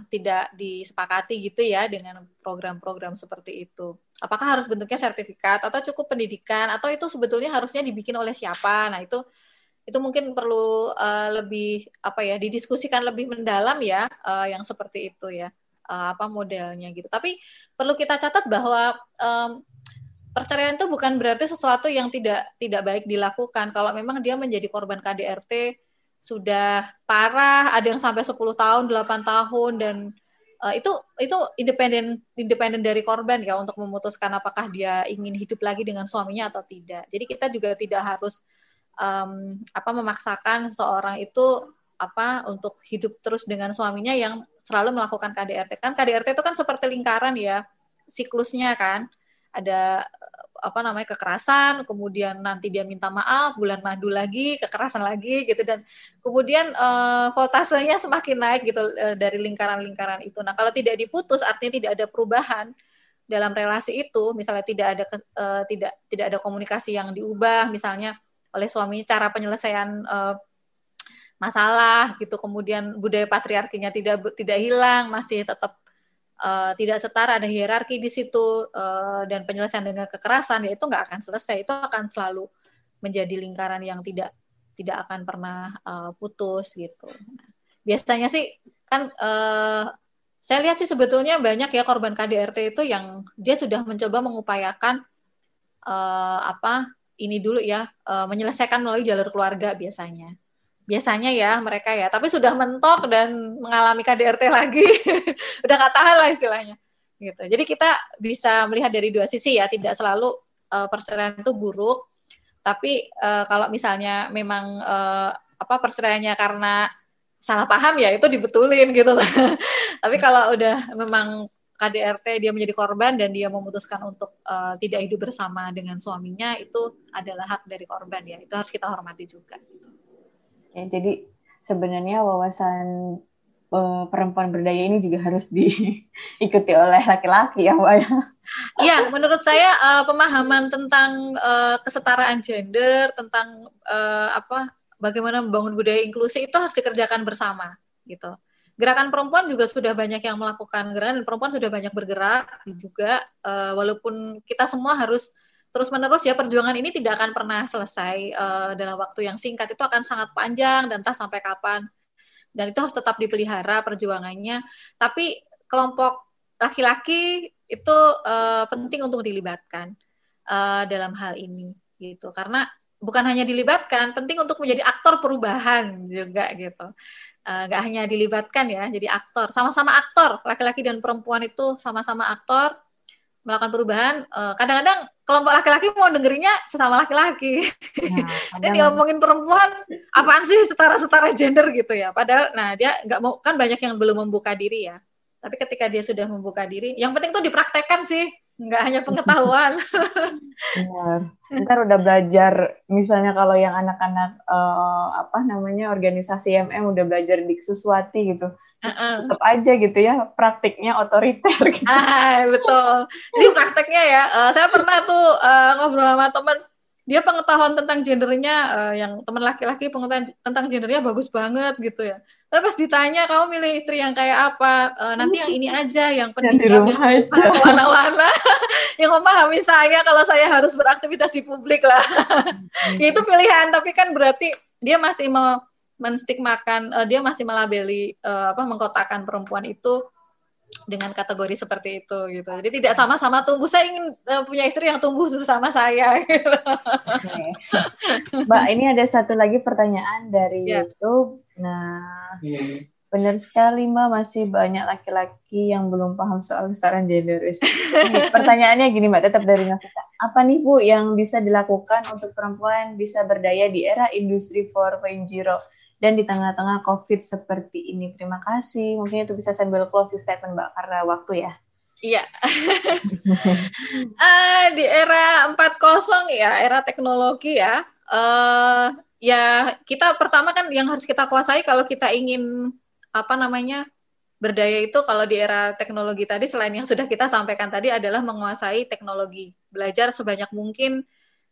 tidak disepakati gitu ya dengan program-program seperti itu. Apakah harus bentuknya sertifikat atau cukup pendidikan, atau itu sebetulnya harusnya dibikin oleh siapa? Nah itu mungkin perlu lebih didiskusikan lebih mendalam ya, yang seperti itu ya, apa modelnya gitu. Tapi perlu kita catat bahwa perceraian itu bukan berarti sesuatu yang tidak baik dilakukan. Kalau memang dia menjadi korban KDRT sudah parah, ada yang sampai 10 tahun, 8 tahun, dan itu independen dari korban ya untuk memutuskan apakah dia ingin hidup lagi dengan suaminya atau tidak. Jadi kita juga tidak harus memaksakan seorang itu untuk hidup terus dengan suaminya yang selalu melakukan KDRT. Kan KDRT itu kan seperti lingkaran ya, siklusnya kan ada kekerasan, kemudian nanti dia minta maaf, bulan madu lagi, kekerasan lagi gitu, dan kemudian voltasenya semakin naik gitu dari lingkaran-lingkaran itu. Nah kalau tidak diputus, artinya tidak ada perubahan dalam relasi itu, misalnya tidak ada komunikasi yang diubah misalnya oleh suaminya, cara penyelesaian masalah gitu, kemudian budaya patriarkinya tidak hilang, masih tetap tidak setara, ada hierarki di situ, dan penyelesaian dengan kekerasan, ya itu nggak akan selesai. Itu akan selalu menjadi lingkaran yang tidak akan pernah putus gitu. Biasanya sih kan saya lihat sih sebetulnya banyak ya korban KDRT itu yang dia sudah mencoba mengupayakan menyelesaikan melalui jalur keluarga biasanya. Biasanya ya mereka ya, tapi sudah mentok dan mengalami KDRT lagi, udah gak tahan lah istilahnya. Gitu. Jadi kita bisa melihat dari dua sisi ya, tidak selalu perceraian itu buruk, tapi kalau misalnya memang perceraiannya karena salah paham ya itu dibetulin gitu. Tapi kalau udah memang KDRT dia menjadi korban dan dia memutuskan untuk tidak hidup bersama dengan suaminya, itu adalah hak dari korban ya, itu harus kita hormati juga. Ya, jadi sebenarnya wawasan perempuan berdaya ini juga harus diikuti oleh laki-laki ya, Mbak. Iya, menurut saya pemahaman tentang kesetaraan gender, tentang bagaimana membangun budaya inklusi itu harus dikerjakan bersama gitu. Gerakan perempuan juga sudah banyak yang melakukan gerakan, dan perempuan sudah banyak bergerak juga, walaupun kita semua harus terus-menerus ya, perjuangan ini tidak akan pernah selesai dalam waktu yang singkat, itu akan sangat panjang dan entah sampai kapan. Dan itu harus tetap dipelihara perjuangannya. Tapi kelompok laki-laki itu penting untuk dilibatkan dalam hal ini gitu. Karena bukan hanya dilibatkan, penting untuk menjadi aktor perubahan juga gitu. Nggak hanya dilibatkan ya, jadi aktor. Sama-sama aktor, laki-laki dan perempuan itu sama-sama aktor melakukan perubahan. Kadang-kadang kelompok laki-laki mau dengerinnya sesama laki-laki. Nah, dia diomongin perempuan, apaan sih setara-setara gender gitu ya. Padahal, nah dia nggak mau, kan banyak yang belum membuka diri ya. Tapi ketika dia sudah membuka diri, yang penting tuh dipraktekkan sih, nggak hanya pengetahuan. Benar. Ntar udah belajar, misalnya kalau yang anak-anak organisasi MM udah belajar diksuswati gitu. Tetap aja gitu ya, praktiknya otoriter gitu. Betul. Jadi praktiknya ya, saya pernah tuh ngobrol sama teman, dia pengetahuan tentang gendernya, yang teman laki-laki pengetahuan tentang gendernya bagus banget gitu ya. Tapi pas ditanya, kamu milih istri yang kayak apa? Nanti yang ini aja, yang pendidikan, yang warna-warna, yang memahami saya kalau saya harus beraktivitas di publik lah. Itu pilihan, tapi kan berarti dia masih mau menstigmakan, dia masih melabeli, mengkotakan perempuan itu dengan kategori seperti itu gitu. Jadi tidak sama-sama tumbuh. Saya ingin punya istri yang tumbuh sama saya. Gitu. Okay. Mbak, ini ada satu lagi pertanyaan dari YouTube. Nah, benar sekali Mbak, masih banyak laki-laki yang belum paham soal kesetaraan gender. Pertanyaannya gini Mbak, tetap dari Novita. Apa nih Bu yang bisa dilakukan untuk perempuan bisa berdaya di era industri 4.0? Dan di tengah-tengah COVID seperti ini, terima kasih. Mungkin itu bisa sambil closing statement Mbak, karena waktu ya. Iya. Di era 4.0 ya, era teknologi ya. Ya kita pertama kan yang harus kita kuasai kalau kita ingin berdaya itu, kalau di era teknologi tadi selain yang sudah kita sampaikan tadi adalah menguasai teknologi. Belajar sebanyak mungkin,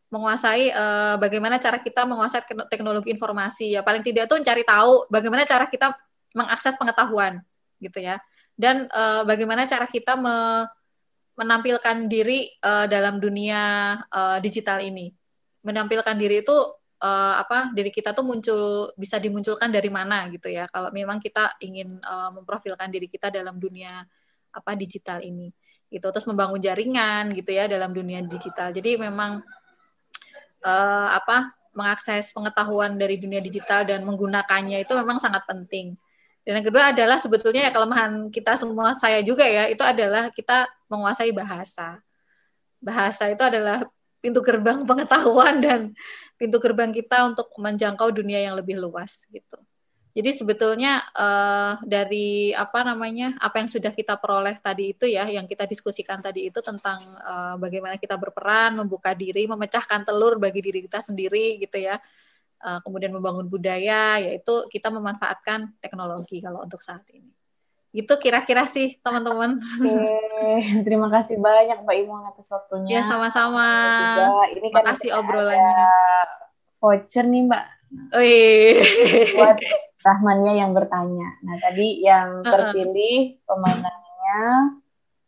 menguasai bagaimana cara kita menguasai teknologi informasi ya, paling tidak tuh cari tahu bagaimana cara kita mengakses pengetahuan gitu ya, dan bagaimana cara kita menampilkan diri dalam dunia digital ini. Menampilkan diri itu diri kita tuh bisa dimunculkan dari mana gitu ya, kalau memang kita ingin memprofilkan diri kita dalam dunia digital ini gitu. Terus membangun jaringan gitu ya dalam dunia digital, jadi memang mengakses pengetahuan dari dunia digital dan menggunakannya itu memang sangat penting. Dan yang kedua adalah sebetulnya ya kelemahan kita semua, saya juga ya, itu adalah kita menguasai bahasa. Bahasa itu adalah pintu gerbang pengetahuan dan pintu gerbang kita untuk menjangkau dunia yang lebih luas gitu. Jadi sebetulnya dari apa yang sudah kita peroleh tadi itu ya, yang kita diskusikan tadi itu tentang bagaimana kita berperan, membuka diri, memecahkan telur bagi diri kita sendiri gitu ya. Kemudian membangun budaya, yaitu kita memanfaatkan teknologi kalau untuk saat ini. Itu kira-kira sih teman-teman. Oke, terima kasih banyak Mbak Imong atas waktunya. Ya sama-sama. Ini kan makasih obrolannya. Ada voucher nih Mbak. Buat Rahmania yang bertanya. Nah tadi yang terpilih pemenangnya namanya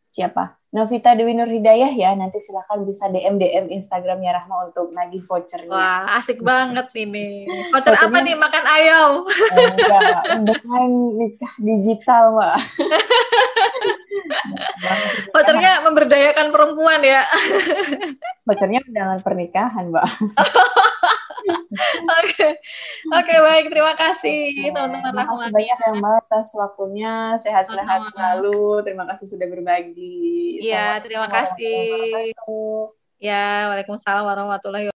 siapa? Novita Dewi Nur Hidayah ya, nanti silakan bisa DM Instagramnya Rahma untuk nagih vouchernya. Wah, asik banget ini. Voucher apa nih, makan ayam? Enggak, dengan nikah digital, Mbak. Vouchernya memberdayakan perempuan ya? Vouchernya undangan pernikahan, Mbak. Oke, baik, terima kasih teman-teman. Terima kasih banyak ya Mbak atas waktunya, sehat-sehat selalu. Terima kasih sudah berbagi. Iya, terima kasih. Ya, Waalaikumsalam warahmatullahi wabarakatuh.